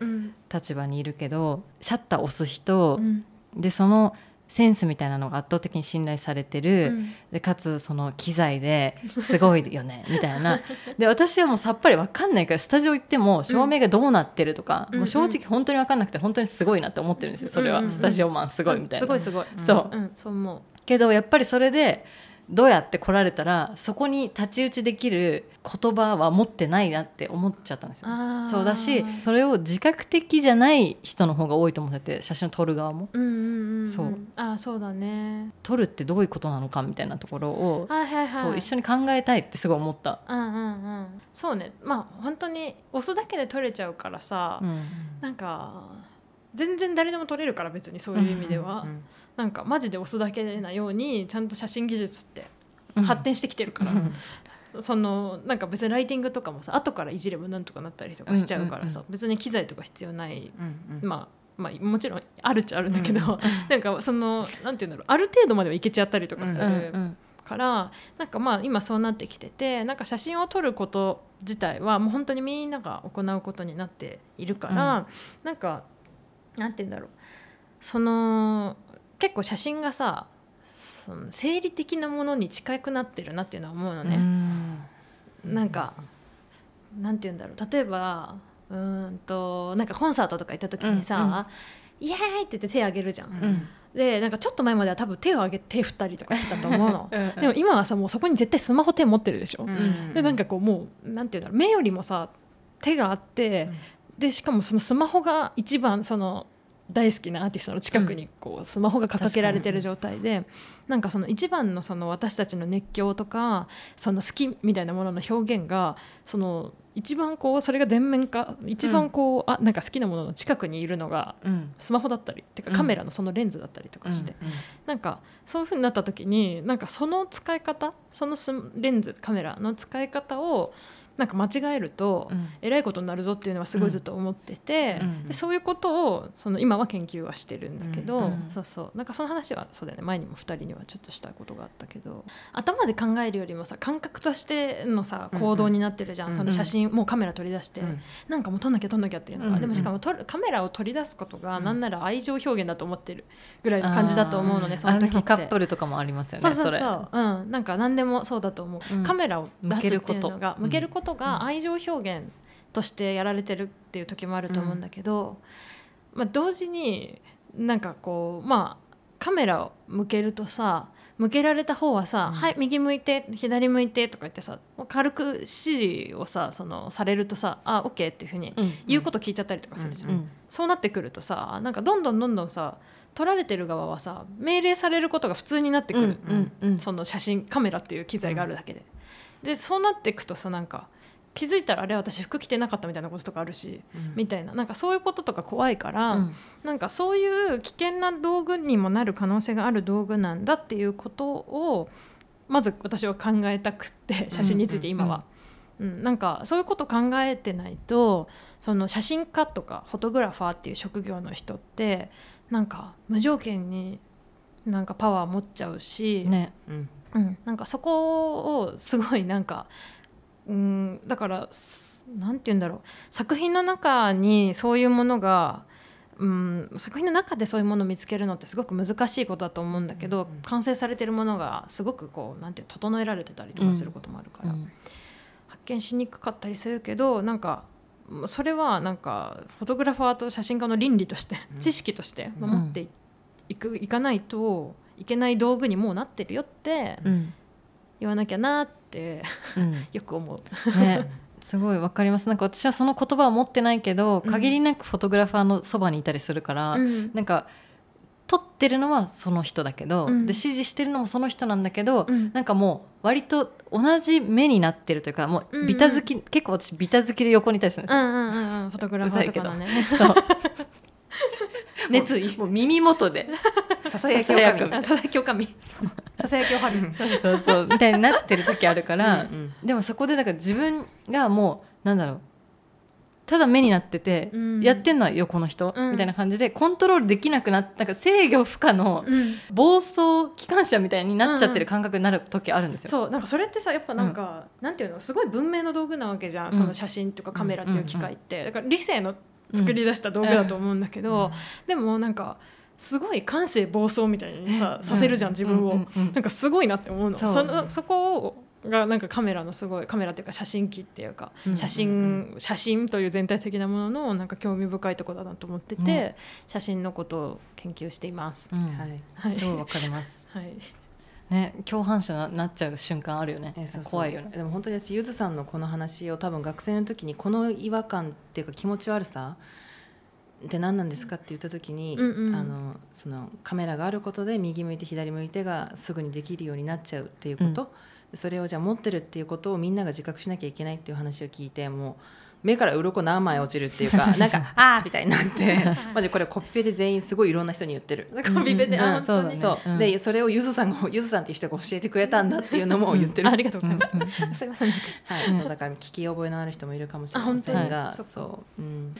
立場にいるけど、うん、シャッター押す人、うん、でそのセンスみたいなのが圧倒的に信頼されてる、うん、でかつその機材ですごいよねみたいなで私はもうさっぱり分かんないからスタジオ行っても照明がどうなってるとか、うん、もう正直本当に分かんなくて本当にすごいなって思ってるんですよ。それは、うんうんうん、スタジオマンすごいみたいな、うん、すごいそう、うんうん、そう思うけどやっぱりそれでどうやって来られたらそこに太刀打ちできる言葉は持ってないなって思っちゃったんですよ。そうだしそれを自覚的じゃない人の方が多いと思ってて写真を撮る側も、うんうんうん、そうあそうだね撮るってどういうことなのかみたいなところを、はいはいはい、そう一緒に考えたいってすごい思った、うんうんうん、そうねまあ本当に押すだけで撮れちゃうからさ、うん、なんか全然誰でも撮れるから別にそういう意味では、うんうんうん、なんかマジで押すだけなようにちゃんと写真技術って発展してきてるから、うん、そのなんか別にライティングとかもさ後からいじればなんとかなったりとかしちゃうからさ、うんうんうん、別に機材とか必要ない、うんうん、まあもちろんあるっちゃあるんだけど、うん、なんかそのなんていうんだろうある程度まではいけちゃったりとかする、うんうんうんからなんかまあ今そうなってきててなんか写真を撮ること自体はもう本当にみんなが行うことになっているから、うん、なんかなんて言うんだろうその結構写真がさその生理的なものに近くなってるなっていうのは思うのね。なんかなんて言うんだろう例えばなんかコンサートとか行った時にさ、うんうん、イエーイって言って手挙げるじゃん、うんでなんかちょっと前までは多分手を挙げて振ったりとかしてたと思うのうん、うん、でも今はさもうそこに絶対スマホ手持ってるでしょ、うんうん、でなんかこうもうなんていうんだろう目よりもさ手があって、うん、でしかもそのスマホが一番その大好きなアーティストの近くにこうスマホが掲げられてる状態で、うん、なんかその一番のその私たちの熱狂とかその好きみたいなものの表現がその一番こうそれが全面化一番こう、うん、あなんか好きなものの近くにいるのがスマホだったり、うん、てかカメラのそのレンズだったりとかして、うんうん、なんかそういう風になった時になんかその使い方そのレンズカメラの使い方をなんか間違えるとえらいことになるぞっていうのはすごいずっと思ってて、うん、でそういうことをその今は研究はしてるんだけど、うん、そうそうなんかその話はそうだよね前にも2人にはちょっとしたことがあったけど頭で考えるよりもさ感覚としてのさ行動になってるじゃん、うん、その写真もうカメラ取り出して、うん、なんかもう撮んなきゃっていうのが、うん、でもしかもカメラを取り出すことがなんなら愛情表現だと思ってるぐらいの感じだと思うので、ね、その時ってカップルとかもありますよねそう、うん、なんか何でもそうだと思う、うん、カメラを出すっていうのが向けることが愛情表現としてやられてるっていう時もあると思うんだけど、うんまあ、同時になんかこう、まあ、カメラを向けるとさ向けられた方はさ、うん、はい右向いて左向いてとか言ってさ軽く指示をさそのされるとさあ OK っていう風に言うこと聞いちゃったりとかするじゃん、うんうん、そうなってくるとさなんかどんどんさ撮られてる側はさ命令されることが普通になってくる、うんうんうん、その写真カメラっていう機材があるだけで、うん、でそうなってくとさなんか気づいたらあれ私服着てなかったみたいなこととかあるし、うん、みたいななんかそういうこととか怖いから、うん、なんかそういう危険な道具にもなる可能性がある道具なんだっていうことをまず私は考えたくって写真について今は、うんうんうんうん、なんかそういうこと考えてないとその写真家とかフォトグラファーっていう職業の人ってなんか無条件になんかパワー持っちゃうし、ねうんうん、なんかそこをすごいなんかうん、だからなんて言うんだろう作品の中にそういうものが作品の中でそういうものを見つけるのってすごく難しいことだと思うんだけど、うんうん、完成されてるものがすごくこうなんて整えられてたりとかすることもあるから、うん、発見しにくかったりするけど、なんかそれはなんかフォトグラファーと写真家の倫理として、うん、知識として守っていかないといけない道具にもうなってるよって言わなきゃなって、うん、よく思う、ね、すごいわかります。なんか私はその言葉を持ってないけど、限りなくフォトグラファーのそばにいたりするから、うん、なんか撮ってるのはその人だけど、うん、で指示してるのもその人なんだけど、うん、なんかもう割と同じ目になってるというか、もうビタ好き、うんうん、結構私ビタ好きで横にいたりするんですよ、うんうんうん、フォトグラファーとかだね、そう熱意もう耳元でささやきおかみそうみたいになってる時あるからうん、うん、でもそこでだから自分がもうなんだろう、ただ目になってて、うん、やってんのは横の人、うん、みたいな感じでコントロールできなくなって、なんか制御不可の暴走機関車みたいになっちゃってる感覚になる時あるんですよ、うんうん、そう、なんかそれってさ、やっぱなんか、うん、なんていうの、すごい文明の道具なわけじゃん、うん、その写真とかカメラっていう機械って、うんうんうん、だから理性の作り出した道具だと思うんだけど、うんうん、でもなんかすごい感性暴走みたいに させるじゃん自分を、うんうんうん、なんかすごいなって思うの。 そこをがなんかカメラのすごい、カメラっていうか写真機っていうか、うんうんうん、写真という全体的なもののなんか興味深いところだなと思ってて、ね、写真のことを研究しています、うん、はいはい、すごいわかります、はいね、共犯者になっちゃう瞬間あるよね、そうそう怖いよね。でも本当に私ゆずさんのこの話を多分学生の時にこの違和感っていうか気持ち悪さって何なんですかって言った時に、うんうん、そのカメラがあることで右向いて左向いてがすぐにできるようになっちゃうっていうこと、うん、それをじゃあ持ってるっていうことをみんなが自覚しなきゃいけないっていう話を聞いて、もう目から鱗何枚落ちるっていうかなんかあーみたいになってマジこれコピペで全員すごいいろんな人に言ってるコピペで、うんうん、そうだね、そうで、それをゆずさんっていう人が教えてくれたんだっていうのも言ってる、うん、ありがとうございますすいません、はい、そうだから聞き覚えのある人もいるかもしれませんが、そう、うん、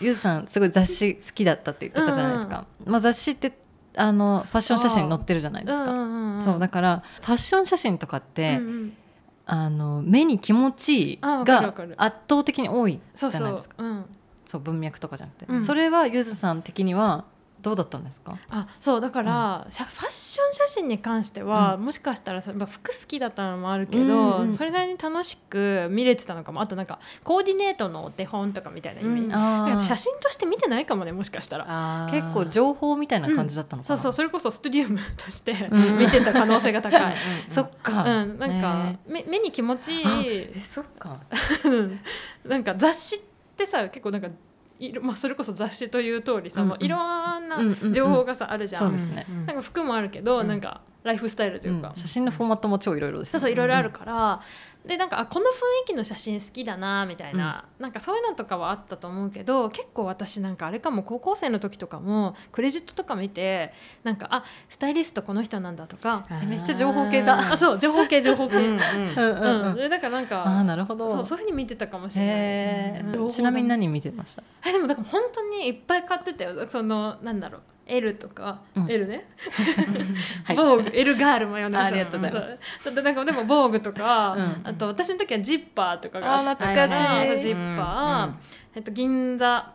ゆずさんすごい雑誌好きだったって言ってたじゃないですか、うんうん、まあ、雑誌ってファッション写真載ってるじゃないですか、うんうんうん、そうだからファッション写真とかって、うんうん、目に気持ちいいが圧倒的に多いじゃないですか、そうそう、うん、そう文脈とかじゃなくて、うん、それはゆずさん的にはどうだったんですか？あ、そうだから、うん、ファッション写真に関しては、うん、もしかしたら服好きだったのもあるけど、うんうん、それなりに楽しく見れてたのかも。あとなんかコーディネートのお手本とかみたいな意味、うん、なんか写真として見てないかもね、もしかしたら結構情報みたいな感じだったのかな、うん、そうそう、それこそスタジアムとして見てた可能性が高い、うんうん、そっか、うん、なんか目に気持ちいい、そっかなんか雑誌ってさ結構なんかまあ、それこそ雑誌という通りさ、うんうん、まあ、いろんな情報がさ、うんうん、あるじゃん、そうですね、なんか服もあるけど、うん、なんかライフスタイルというか、うん、写真のフォーマットも超いろいろです、ね、そうそういろいろあるから、うん、でなんかこの雰囲気の写真好きだなみたいな、うん、なんかそういうのとかはあったと思うけど、結構私なんかあれかも、高校生の時とかもクレジットとか見てなんかあスタイリストこの人なんだとか、めっちゃ情報系だ、あそう情報系うんうんうん、だからなんかあなるほど、そういう風に見てたかもしれない、うん、ちなみに何見てました？でもだから本当にいっぱい買ってたよ、そのなんだろうL とか、うん、L ね、はい、L ガールもよね、ありがとうございますだってなんかでもボーグとか、うん、あと私の時はジッパーとかがあったから、ジッパー、銀座、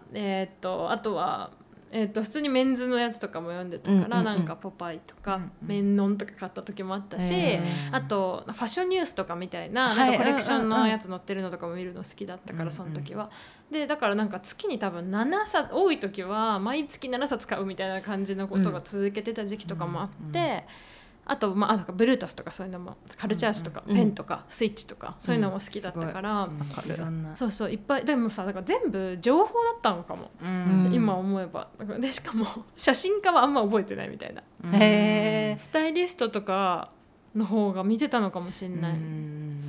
あとは、普通にメンズのやつとかも読んでたから、うんうんうん、なんかポパイとか、うんうん、メンノンとか買った時もあったし、あとファッションニュースとかみたい なんかコレクションのやつ載ってるのとかも見るの好きだったから、うんうん、その時はでだからなんか月に多分7冊多い時は毎月7冊買うみたいな感じのことが続けてた時期とかもあって、うんうんうん、あと、まあ、なんかブルータスとかそういうのもカルチャー誌とか、うん、ペンとかスイッチとかそういうのも好きだったから、うん、そうそういっぱいでもさだから全部情報だったのかも、うん、今思えばでしかも写真家はあんま覚えてないみたいな、うん、へスタイリストとかの方が見てたのかもしれない、うん、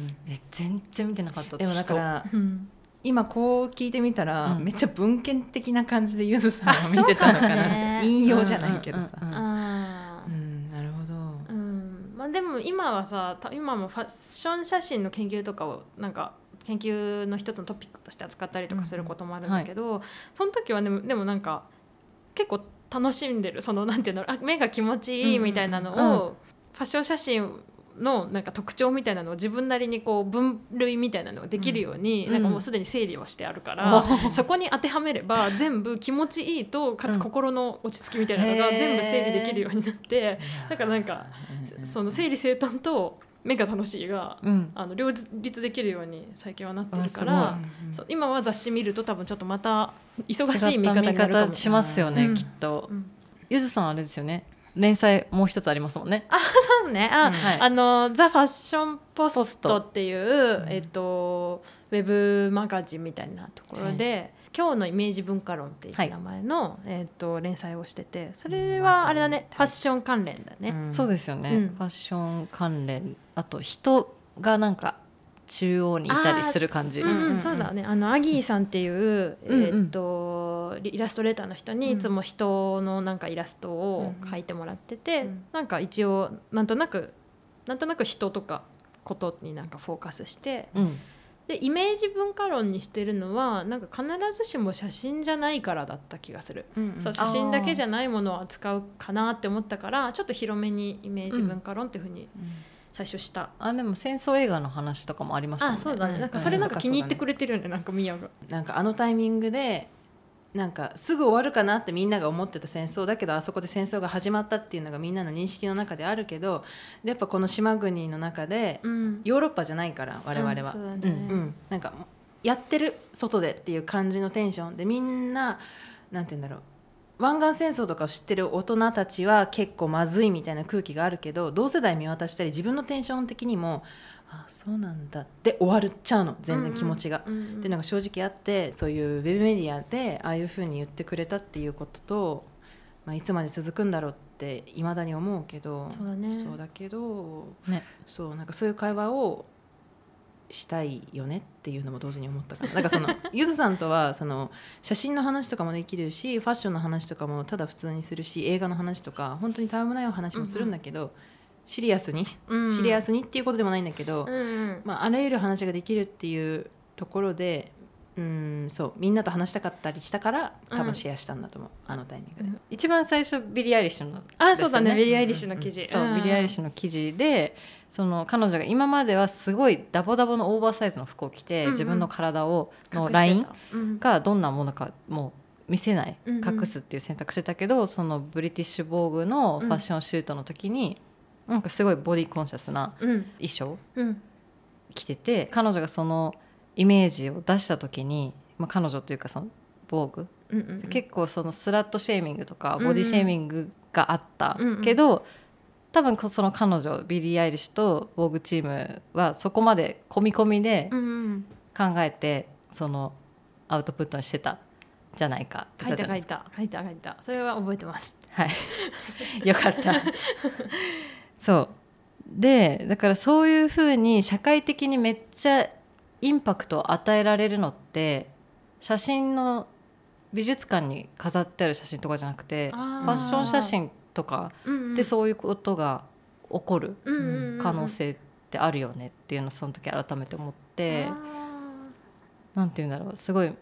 全然見てなかったでもだから、うん今こう聞いてみたら、うん、めっちゃ文献的な感じでゆずさんを見てたのかなって引用じゃないけどさ、うんうんうん、あうん、なるほど、うんまあ、でも今はさ今もファッション写真の研究とかをなんか研究の一つのトピックとして扱ったりとかすることもあるんだけど、うんはい、その時はでもなんか結構楽しんでるそのなんていうの目が気持ちいいみたいなのを、うんうんうん、ファッション写真のなんか特徴みたいなのを自分なりにこう分類みたいなのができるように、うん、なんかもうすでに整理をしてあるから、うん、そこに当てはめれば全部気持ちいいとかつ心の落ち着きみたいなのが全部整理できるようになって、うん、なんかその整理整頓と目が楽しいが、うん、両立できるように最近はなってるから、うん、今は雑誌見ると多分ちょっとまた忙しい見方になるかもしれない。違った見方しますよね、うん、きっと、うん、ゆずさんあれですよね、連載もう一つありますもんね。あ、そうですね。あ、うん、はい、ザ・ファッションポストっていう、うん、ウェブマガジンみたいなところで、今日のイメージ文化論っていう名前の、はい、連載をしてて、それはあれだね、ファッション関連だね、うん、そうですよね、うん、ファッション関連、あと人がなんか中央にいたりする感じ、うんうんうん、そうだね、アギーさんっていう、イラストレーターの人にいつも人のなんかイラストを描いてもらってて、うんうん、なんか一応なんとなく人とかことになんかフォーカスして、うん、でイメージ文化論にしてるのはなんか必ずしも写真じゃないからだった気がする、うんうん、そう、写真だけじゃないものを扱うかなって思ったからちょっと広めにイメージ文化論っていうふうに、うんうん、最初した。あ、でも戦争映画の話とかもありましたもんね。あ、そうだね、なんかそれなんか気に入ってくれてるよね、なんかミヤがなんかあのタイミングでなんかすぐ終わるかなってみんなが思ってた戦争だけど、あそこで戦争が始まったっていうのがみんなの認識の中であるけど、やっぱこの島国の中で、うん、ヨーロッパじゃないから我々は、うん、うん、なんかやってる外でっていう感じのテンションで、みんななんて言うんだろう、湾岸戦争とかを知ってる大人たちは結構まずいみたいな空気があるけど、同世代見渡したり自分のテンション的にも、あ、そうなんだって終わっちゃうの、全然気持ちが、うんうん、っていうのが正直あって、そういうウェブメディアでああいう風に言ってくれたっていうことと、まあ、いつまで続くんだろうっていまだに思うけど、そうだね、そうだけど、ね、そう、なんかそういう会話をしたいよねっていうのも同時に思ったから、なんかそのゆずさんとはその写真の話とかもできるし、ファッションの話とかもただ普通にするし、映画の話とか本当にたわいもないお話もするんだけど、うんうん、シリアスにっていうことでもないんだけど、うんうん、まあ、あらゆる話ができるっていうところで、うん、そう、みんなと話したかったりしたから多分シェアしたんだと思う、うん、あのタイミングで。一番最初ビリー・アイリッシュの、あ、そうだね、ビリー・アイリッシュの記事、うん、そう、うん、ビリー・アイリッシュの記事で、その彼女が今まではすごいダボダボのオーバーサイズの服を着て、うんうん、自分の体をのラインがどんなものかもう見せない、うんうん、隠すっていう選択してたけど、そのブリティッシュ・ボーグのファッションシュートの時に、うん、なんかすごいボディコンシャスな衣装着てて、うん、彼女がそのイメージを出した時に、まあ、彼女というかそのボーグ、うんうんうん、結構そのスラットシェーミングとかボディシェーミングがあったけど、うんうん、多分その彼女ビリー・アイリッシュとボーグチームはそこまで込み込みで考えてそのアウトプットにしてたじゃないか。書いたそれは覚えてます、はいよかったそうで、だからそういう風に社会的にめっちゃインパクトを与えられるのって、写真の美術館に飾ってある写真とかじゃなくて、ファッション写真とかでそういうことが起こる可能性ってあるよねっていうのをその時改めて思って、なんていうんだろう、すごい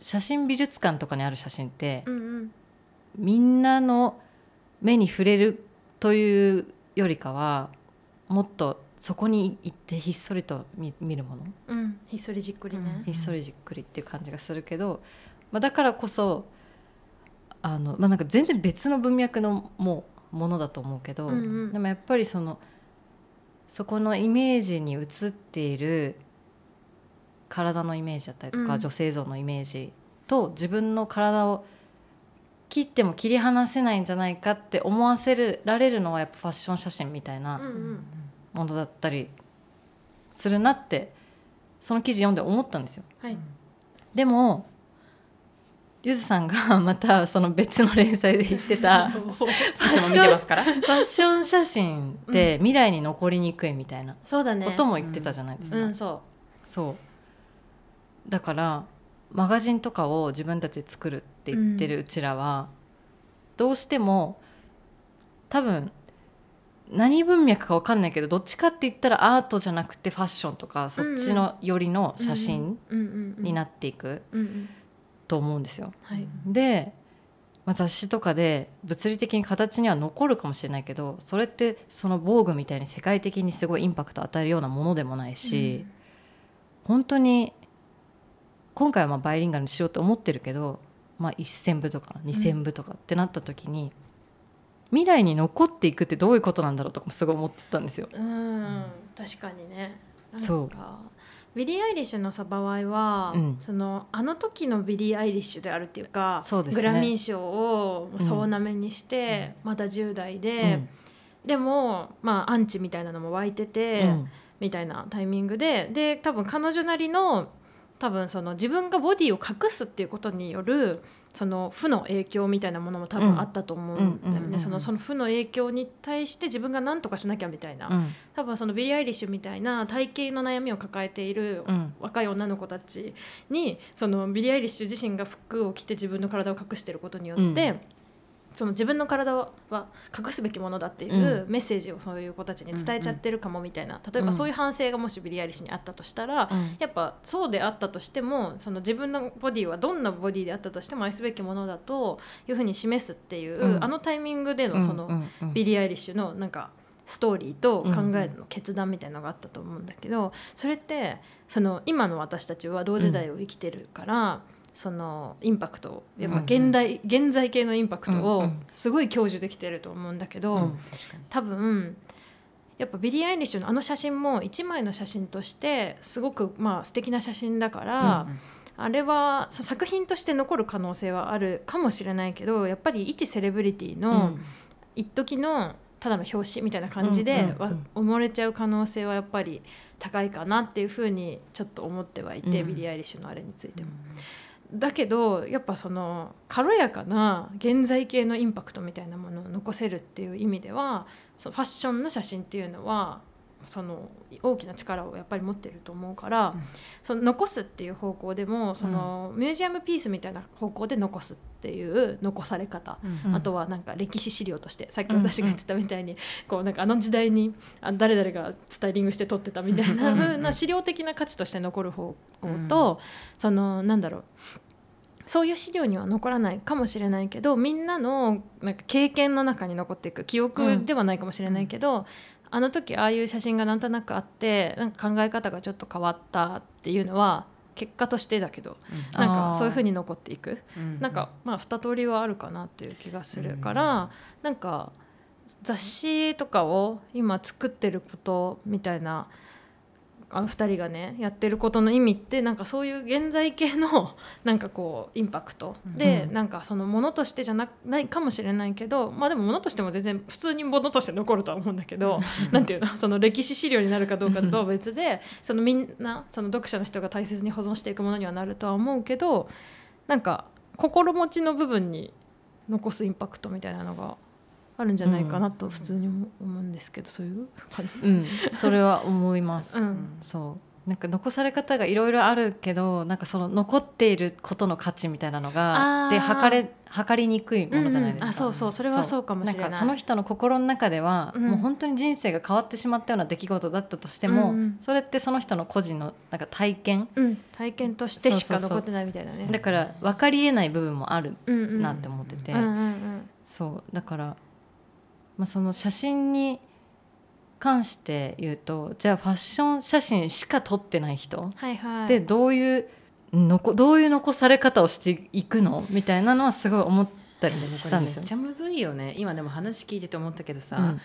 写真美術館とかにある写真って、うんうん、みんなの目に触れるというよりかはもっとそこに行ってひっそりと 見るもの、うん、ひっそりじっくりね、うん、ひっそりじっくりっていう感じがするけど、まあ、だからこそまあ、なんか全然別の文脈のものだと思うけど、うんうん、でもやっぱりそこのイメージに映っている体のイメージだったりとか、うん、女性像のイメージと自分の体を切っても切り離せないんじゃないかって思わせられるのはやっぱファッション写真みたいな、うんうん、ものだったりするなってその記事読んで思ったんですよ、はい、でもゆずさんがまたその別の連載で言ってたファッション写真って未来に残りにくいみたいなことも言ってたじゃないですか、うんうん、そうだからマガジンとかを自分たちで作るって言ってるうちらは、うん、どうしても多分何文脈か分かんないけど、どっちかって言ったらアートじゃなくてファッションとかそっちのよりの写真になっていくと思うんですよ、はい、でまあ、雑誌とかで物理的に形には残るかもしれないけど、それってその防具みたいに世界的にすごいインパクトを与えるようなものでもないし、うん、本当に今回はまあバイリンガルにしようと思ってるけど、まあ、1000部とか2000部とかってなった時に、うん、未来に残っていくってどういうことなんだろうとかもすごい思ってたんですよ。うん、確かにね。なんかそうビリー・アイリッシュのさ場合は、うん、そのあの時のビリー・アイリッシュであるっていうか、そうですね、グラミー賞を総なめにして、うん、まだ10代で、うん、でも、まあ、アンチみたいなのも湧いてて、うん、みたいなタイミングで、で多分彼女なりの多分その自分がボディを隠すっていうことによるその負の影響みたいなものも多分あったと思うんだよね。その負の影響に対して自分が何とかしなきゃみたいな、うん、多分そのビリー・アイリッシュみたいな体型の悩みを抱えている若い女の子たちに、そのビリー・アイリッシュ自身が服を着て自分の体を隠していることによって、うん、その自分の体は隠すべきものだっていうメッセージをそういう子たちに伝えちゃってるかもみたいな、例えばそういう反省がもしビリー・アイリッシュにあったとしたら、うん、やっぱそうであったとしても、その自分のボディはどんなボディであったとしても愛すべきものだというふうに示すっていう、うん、あのタイミングでのそのビリー・アイリッシュのなんかストーリーと考えるの決断みたいなのがあったと思うんだけど、それってその今の私たちは同時代を生きてるから、うん、そのインパクト、やっぱ現在系のインパクトをすごい享受できてると思うんだけど、うんうん、多分やっぱビリー・アイリッシュのあの写真も一枚の写真としてすごくまあ素敵な写真だから、うんうん、あれは作品として残る可能性はあるかもしれないけど、やっぱり一セレブリティの一時のただの表紙みたいな感じで埋もれちゃう可能性はやっぱり高いかなっていうふうにちょっと思ってはいて、うん、ビリー・アイリッシュのあれについても。うん、だけどやっぱその軽やかな現在系のインパクトみたいなものを残せるっていう意味では、そのファッションの写真っていうのはその大きな力をやっぱり持ってると思うから、うん、その残すっていう方向でもその、うん、ミュージアムピースみたいな方向で残すっていう残され方、うん、あとはなんか歴史資料として、さっき私が言ってたみたいに、うん、こうなんかあの時代に誰々がスタイリングして撮ってたみたいな風な資料的な価値として残る方向と、うん、そのなんだろう、そういう資料には残らないかもしれないけど、みんなのなんか経験の中に残っていく、記憶ではないかもしれないけど、うん、あの時ああいう写真がなんとなくあって、なんか考え方がちょっと変わったっていうのは結果としてだけど、うん、なんかそういう風に残っていく、なんかまあ2通りはあるかなっていう気がするから、うん、なんか雑誌とかを今作ってることみたいな、あの2人がねやってることの意味って、なんかそういう現在系のなんかこうインパクトで、うん、なんかそのものとしてじゃ ないかもしれないけど、まあでもものとしても全然普通にものとして残るとは思うんだけど、なんていうの、その歴史資料になるかどうかとは別で、そのみんなその読者の人が大切に保存していくものにはなるとは思うけど、なんか心持ちの部分に残すインパクトみたいなのがあるんじゃないかなと普通に思うんですけど、うん、そういう感じ、うん、それは思います、うん、そうなんか残され方がいろいろあるけど、なんかその残っていることの価値みたいなのがで測りにくいものじゃないですか、うん、あ、そうそう、それはそうかもしれない。なんかその人の心の中では、うん、もう本当に人生が変わってしまったような出来事だったとしても、うん、それってその人の個人のなんか体験、うん、体験としてしか残ってないみたいなね。そうそうそう、だから分かりえない部分もあるなって思ってて、そうだからまあ、その写真に関して言うと、じゃあファッション写真しか撮ってない人、はいはい、でどういう残され方をしていくのみたいなのはすごい思ったりしたんですよ。めっちゃむずいよね。今でも話聞いてて思ったけどさ、うん、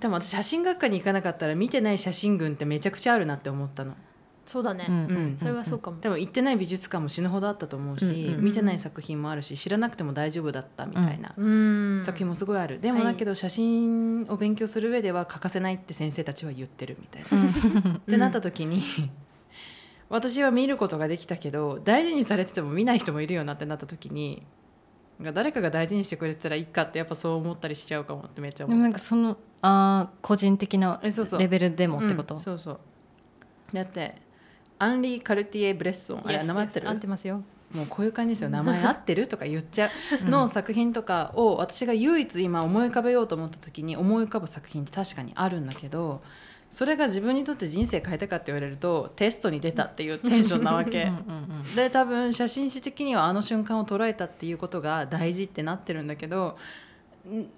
多分私写真学科に行かなかったら見てない写真群ってめちゃくちゃあるなって思ったの。そうだね、うんうん、それはそうかも。でも行ってない美術館も死ぬほどあったと思うし、うんうん、見てない作品もあるし、知らなくても大丈夫だったみたいな、うん、作品もすごいある。でもだけど写真を勉強する上では欠かせないって先生たちは言ってるみたいな、うん、ってなった時に私は見ることができたけど大事にされてても見ない人もいるよなってなった時に、誰かが大事にしてくれてたらいいかって、やっぱそう思ったりしちゃうかもってめっちゃ思った。でもなんかその個人的なレベルでもってこと。そうそう、うん、そうそう。だってアンリー・カルティエ・ブレッソン、あれ名前合ってる？合ってますよ。もうこういう感じですよ、名前合ってるとか言っちゃうの作品とかを私が唯一今思い浮かべようと思った時に思い浮かぶ作品って確かにあるんだけど、それが自分にとって人生変えたかって言われるとテストに出たっていうテンションなわけで、多分写真史的にはあの瞬間を捉えたっていうことが大事ってなってるんだけど、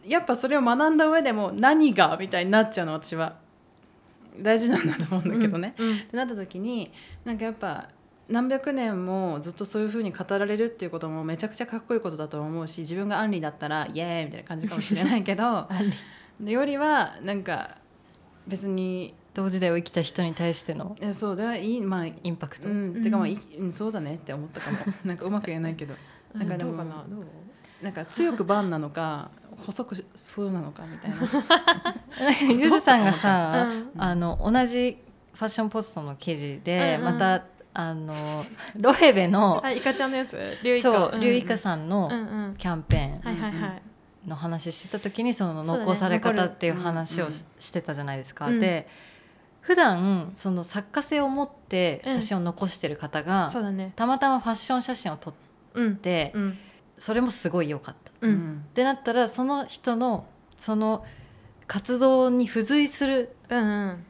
やっぱそれを学んだ上でも何がみたいになっちゃうの、私は大事なんだと思うんだけどね、うんうん、ってなった時になんかやっぱ何百年もずっとそういう風に語られるっていうこともめちゃくちゃかっこいいことだと思うし、自分がアンリだったらイエーイみたいな感じかもしれないけどよりはなんか別に同時代を生きた人に対してのそうだ、いい、まあ、インパクト、うん、てかまあ、うん、そうだねって思ったかもなんかうまく言えないけどなんかでもどうかな、どうなんか強くバンなのか細く吸うなのかみたいなゆずさんがさ、うん、同じファッションポストの記事で、うんうん、またロヘベのイカちゃんのやつ、リュウイカ、そう、リュウイカさんのキャンペーン、うんうん、はいはいはいの話してた時にその残され方っていう話をしてたじゃないですか、ね、うん、で普段その作家性を持って写真を残してる方が、うんね、たまたまファッション写真を撮って、うんうん、それもすごい良かった、うん、ってなったらその人のその活動に付随する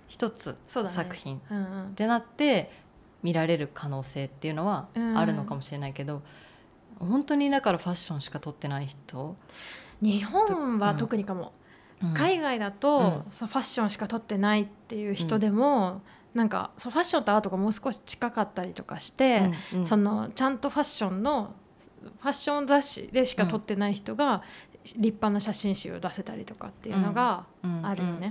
一つ作品ってなって見られる可能性っていうのはあるのかもしれないけど、本当にだからファッションしか撮ってない人、日本は特にかも、うん、海外だと、うん、そのファッションしか撮ってないっていう人でも、うん、なんかそのファッションとアートがもう少し近かったりとかして、うんうん、そのちゃんとファッションのファッション雑誌でしか撮ってない人が立派な写真集を出せたりとかっていうのがあるよね、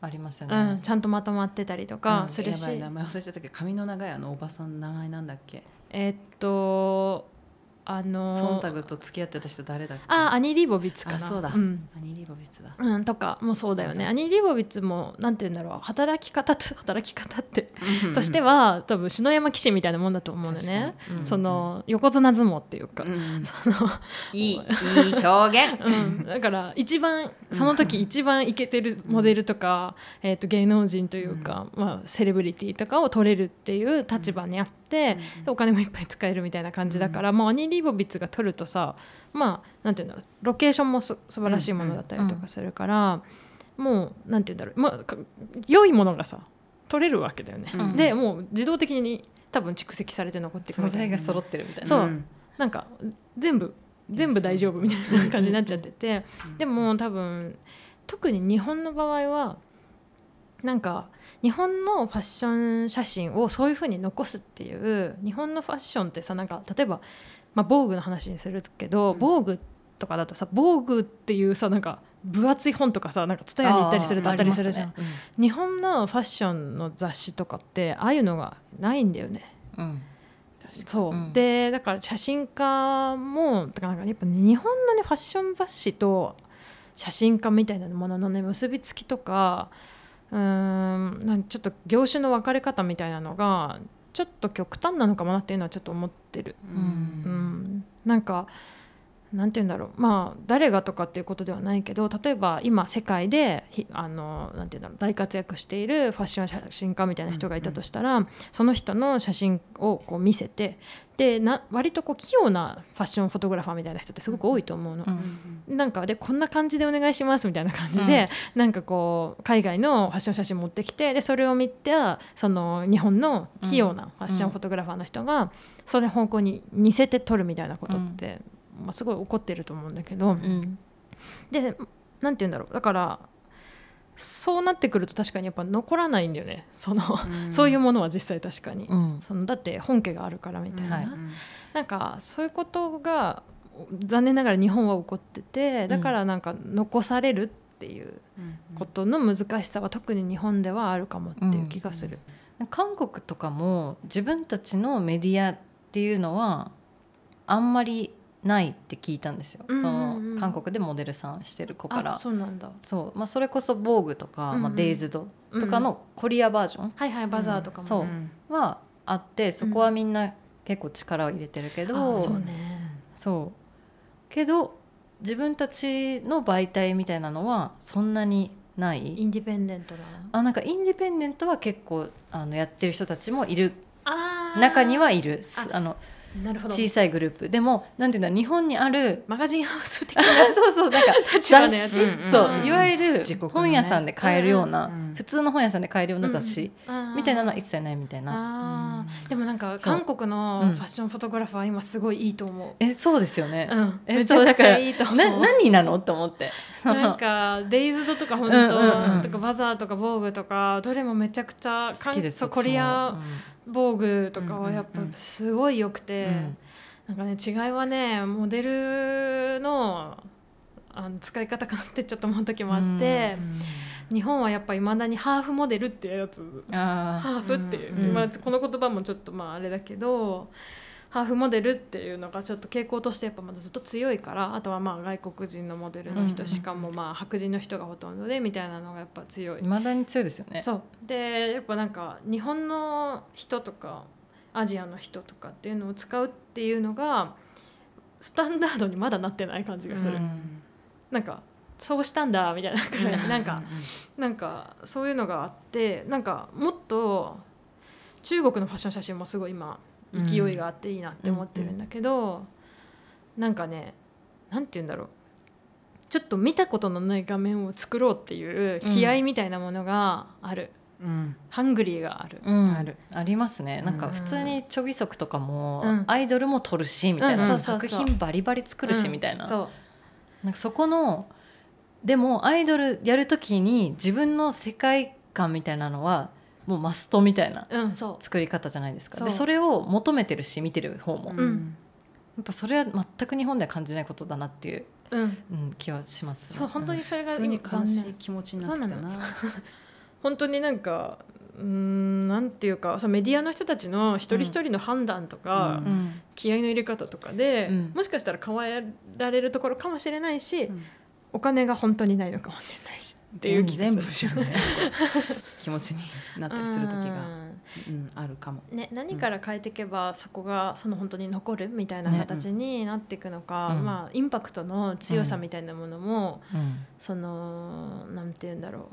ありますよね、うん、ちゃんとまとまってたりとかするし、うん、やばい、名前忘れちゃったけど髪の長いおばさんの名前なんだっけ、ソンタグと付き合ってた人誰だっけ、アニ・リーボビッツかな、そうだ、うん、アニ・リーボビッツだ、うん、とかもそうだよね、アニ・リーボビッツもなんて言うんだろう、働き方ってとしては多分篠山騎士みたいなもんだと思うんだよね、うんうん、その横綱相撲っていうか、うん、そのいい表現、うん、だから一番その時一番イケてるモデルとか、芸能人というか、うん、まあ、セレブリティとかを取れるっていう立場にあって。でお金もいっぱい使えるみたいな感じだから、うん、もうアニー・リーボビッツが撮るとさ、まあ、なんていうんだろう、ロケーションも素晴らしいものだったりとかするから、うんうん、もうなんていうんだろう、まあ、良いものがさ撮れるわけだよね、うん、でもう自動的に多分蓄積されて残ってくる、素材が揃ってるみたいな、そう、うん、なんか全部大丈夫みたいな感じになっちゃっててでも多分特に日本の場合はなんか日本のファッション写真をそういう風に残すっていう、日本のファッションってさ、なんか例えば、まあ、防具の話にするけど、防具とかだとさ、防具っていうさ、なんか分厚い本とかさ、なんかツタヤに行ったりするとあったりするじゃん、うん、日本のファッションの雑誌とかってああいうのがないんだよね、うん、そう、うん、でだから写真家もだからなんかやっぱ日本のねファッション雑誌と写真家みたいなもののね結びつきとか、なんかちょっと業種の分かれ方みたいなのがちょっと極端なのかもなっていうのはちょっと思ってる、うんうん、なんかなんていうんだろう、まあ誰がとかっていうことではないけど、例えば今世界でなんていうんだろう、大活躍しているファッション写真家みたいな人がいたとしたら、うんうん、その人の写真をこう見せて、で割とこう器用なファッションフォトグラファーみたいな人ってすごく多いと思うの、うんうん、なんかでこんな感じでお願いしますみたいな感じで、うん、なんかこう海外のファッション写真持ってきて、でそれを見てその日本の器用なファッションフォトグラファーの人がその方向に似せて撮るみたいなことって、うんうん、まあ、すごい怒ってると思うんだけど、うん、でなんて言うんだろう、だからそうなってくると確かにやっぱ残らないんだよね、うん、そういうものは実際確かに、うん、だって本家があるからみたいな、うんはい、なんかそういうことが残念ながら日本は起こってて、だからなんか残されるっていうことの難しさは特に日本ではあるかもっていう気がする、うんうん、韓国とかも自分たちのメディアっていうのはあんまりないって聞いたんですよ、うんうんうん、その韓国でモデルさんしてる子から、そうなんだ、そう、まあ、それこそ防具とか、うんうん、まあ、デイズドとかのコリアバージョン、うん、はいはい、バザーとかも、そう、うん、はあって、そこはみんな結構力を入れてるけど、うん、そうね、そうけど自分たちの媒体みたいなのはそんなにない、インディペンデントだな、なんかインディペンデントは結構やってる人たちもいる、中にはいる、小さいグループでもなんていうんだ日本にあるマガジンハウス的なそうそうなんか雑誌そういわゆる本屋さんで買えるような、うんうん、普通の本屋さんで買えるような雑誌、うん、みたいなのは一切ないみたいな、うん、でもなんか韓国のファッションフォトグラファーは今すごいいいと思う、うん、そうですよね、うん、めちゃくちゃいいと思う何なのと思ってなんかデイズドとか本当、うんうんうん、とかバザーとかボーグとかどれもめちゃくちゃ好きですそうコリア防具とかはやっぱすごい良くて、うんうんうん、なんかね違いはねモデル の使い方かなってちょっと思う時もあって、うんうん、日本はやっぱり未だにハーフモデルってやつハーフっていう、うんうんまあ、この言葉もちょっとまああれだけどハーフモデルっていうのがちょっと傾向としてやっぱまだずっと強いからあとはまあ外国人のモデルの人、うんうん、しかもまあ白人の人がほとんどでみたいなのがやっぱ強い未だに強いですよねそうでやっぱなんか日本の人とかアジアの人とかっていうのを使うっていうのがスタンダードにまだなってない感じがする、うん、なんかそうしたんだみたいなくらいなんかそういうのがあってなんかもっと中国のファッション写真もすごい今勢いがあっていいなって思ってるんだけど、うん、なんかねなんて言うんだろうちょっと見たことのない画面を作ろうっていう気合いみたいなものがある、うん、ハングリーがある、うん、ありますねなんか普通にチョギ足とかも、うん、アイドルも撮るしみたいな、うん、作品バリバリ作るしみたいな、うん、そうなんかそこのでもアイドルやるときに自分の世界観みたいなのはもうマストみたいな作り方じゃないですか、うん、でそれを求めてるし見てる方も、うん、やっぱそれは全く日本では感じないことだなっていう、うんうん、気はします、ね、そう本当にそれが今悲しい気持ちになってきたな本当になんかなんていうかメディアの人たちの一人一人の判断とか、うん、気合いの入れ方とかで、うん、もしかしたら変えられるところかもしれないし、うん、お金が本当にないのかもしれないしっていう全部知らない気持ちになったりする時が、うん、あるかも、ね、何から変えていけばそこがその本当に残るみたいな形になっていくのか、ねうんまあ、インパクトの強さみたいなものも、うん、そのなんていうんだろ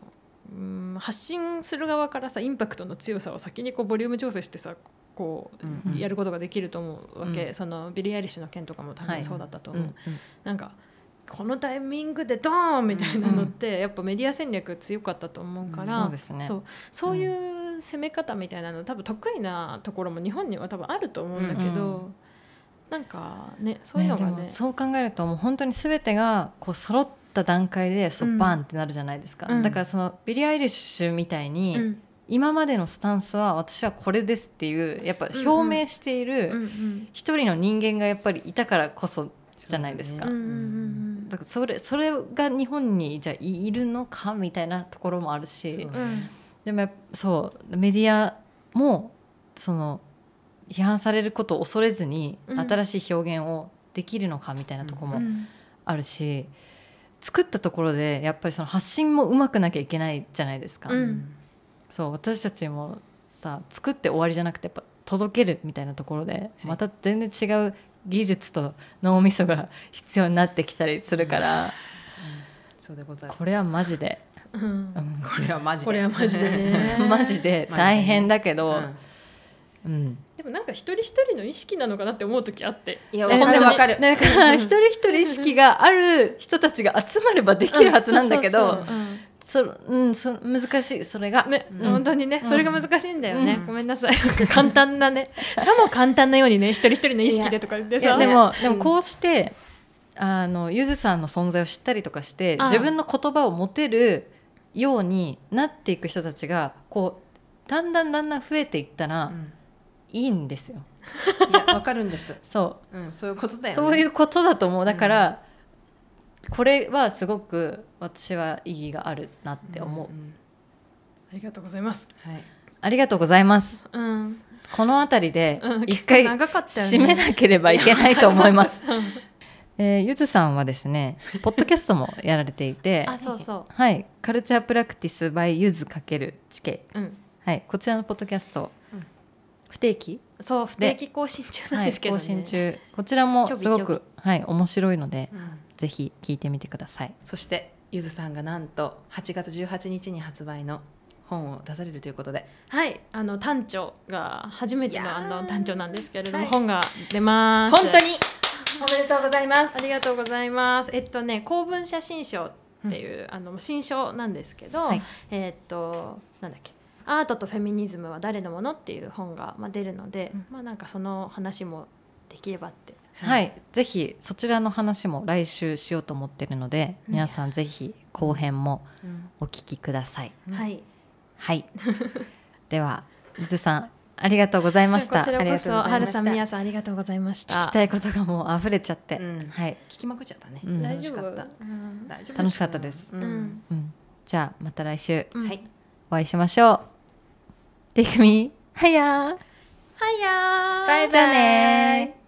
う、うん、発信する側からさインパクトの強さを先にこうボリューム調整してさこうやることができると思うわけ、うん、そのビリー・アイリッシュの件とかも多分そうだったと思う、はいうんうん、なんかこのタイミングでドーンみたいなのってやっぱメディア戦略強かったと思うから、うん、そうですね。そういう攻め方みたいなの多分得意なところも日本には多分あると思うんだけど、うん、なんかねそういうのが ねでもそう考えるともう本当に全てがこう揃った段階でそうバーンってなるじゃないですか、うん、だからそのビリー・アイリッシュみたいに、うん今までのスタンスは私はこれですっていうやっぱ表明している一人の人間がやっぱりいたからこそじゃないですか、うんうんうんだからそれが日本にじゃあいるのかみたいなところもあるし、ねうん、でもそうメディアもその批判されることを恐れずに新しい表現をできるのかみたいなところもあるし、うんうん、作ったところでやっぱりその発信もうまくなきゃいけないじゃないですか、うん、そう私たちもさ作って終わりじゃなくてやっぱ届けるみたいなところでまた全然違う技術と脳みそが必要になってきたりするから、うんうん、そうでございます。これはマジで、うんうん、これはマジでこれはマジでねマジで大変だけど、うんうん、でもなんか一人一人の意識なのかなって思う時あっていや本当にわかるだから一人一人意識がある人たちが集まればできるはずなんだけど難しいそれが、ねうん、本当にね、うん、それが難しいんだよね、うん、ごめんなさい簡単なねさも簡単なようにね一人一人の意識でとか言ってさでもこうしてゆずさんの存在を知ったりとかして自分の言葉を持てるようになっていく人たちがこうだんだん増えていったら、うん、いいんですよいや分かるんですそう、うん、そういうことだよねそういうことだと思うだから、うん、これはすごく私は意義があるなって思う、うんうん、ありがとうございます、はい、ありがとうございます、うん、このあたりで一回締めなければいけないと思います、うんゆずさんはですねポッドキャストもやられていてあそうそう、はい、カルチャープラクティス by ゆず×チケ、うんはい、こちらのポッドキャスト、うん、不定期更新中なんですけどね、はい、更新中こちらもすごく、はい、面白いので、うん、ぜひ聞いてみてくださいそしてゆずさんがなんと8月18日に発売の本を出されるということで、はい、短調が初めての短調なんですけれども、はい、本が出ます。本当におめでとうございます。ありがとうございます。公文写真賞っていう、うん、新賞なんですけど、はい、なんだっけ。アートとフェミニズムは誰のものっていう本が、出るので、うん、なんかその話もできればって、はいはい、ぜひそちらの話も来週しようと思ってるので、うん、皆さんぜひ後編もお聞きください、うん、はい、はい、ではゆずさんありがとうございました。こちらこそはるさんみやさんありがとうございました。聞きたいことがもう溢れちゃって、うん、はい、聞きまくっちゃったね、うん、楽しかった、うん、大丈夫、楽しかったです、うんうんうん、じゃあまた来週、うん、はい、お会いしましょう。Take me higher. Higher. Bye bye. じゃあねー。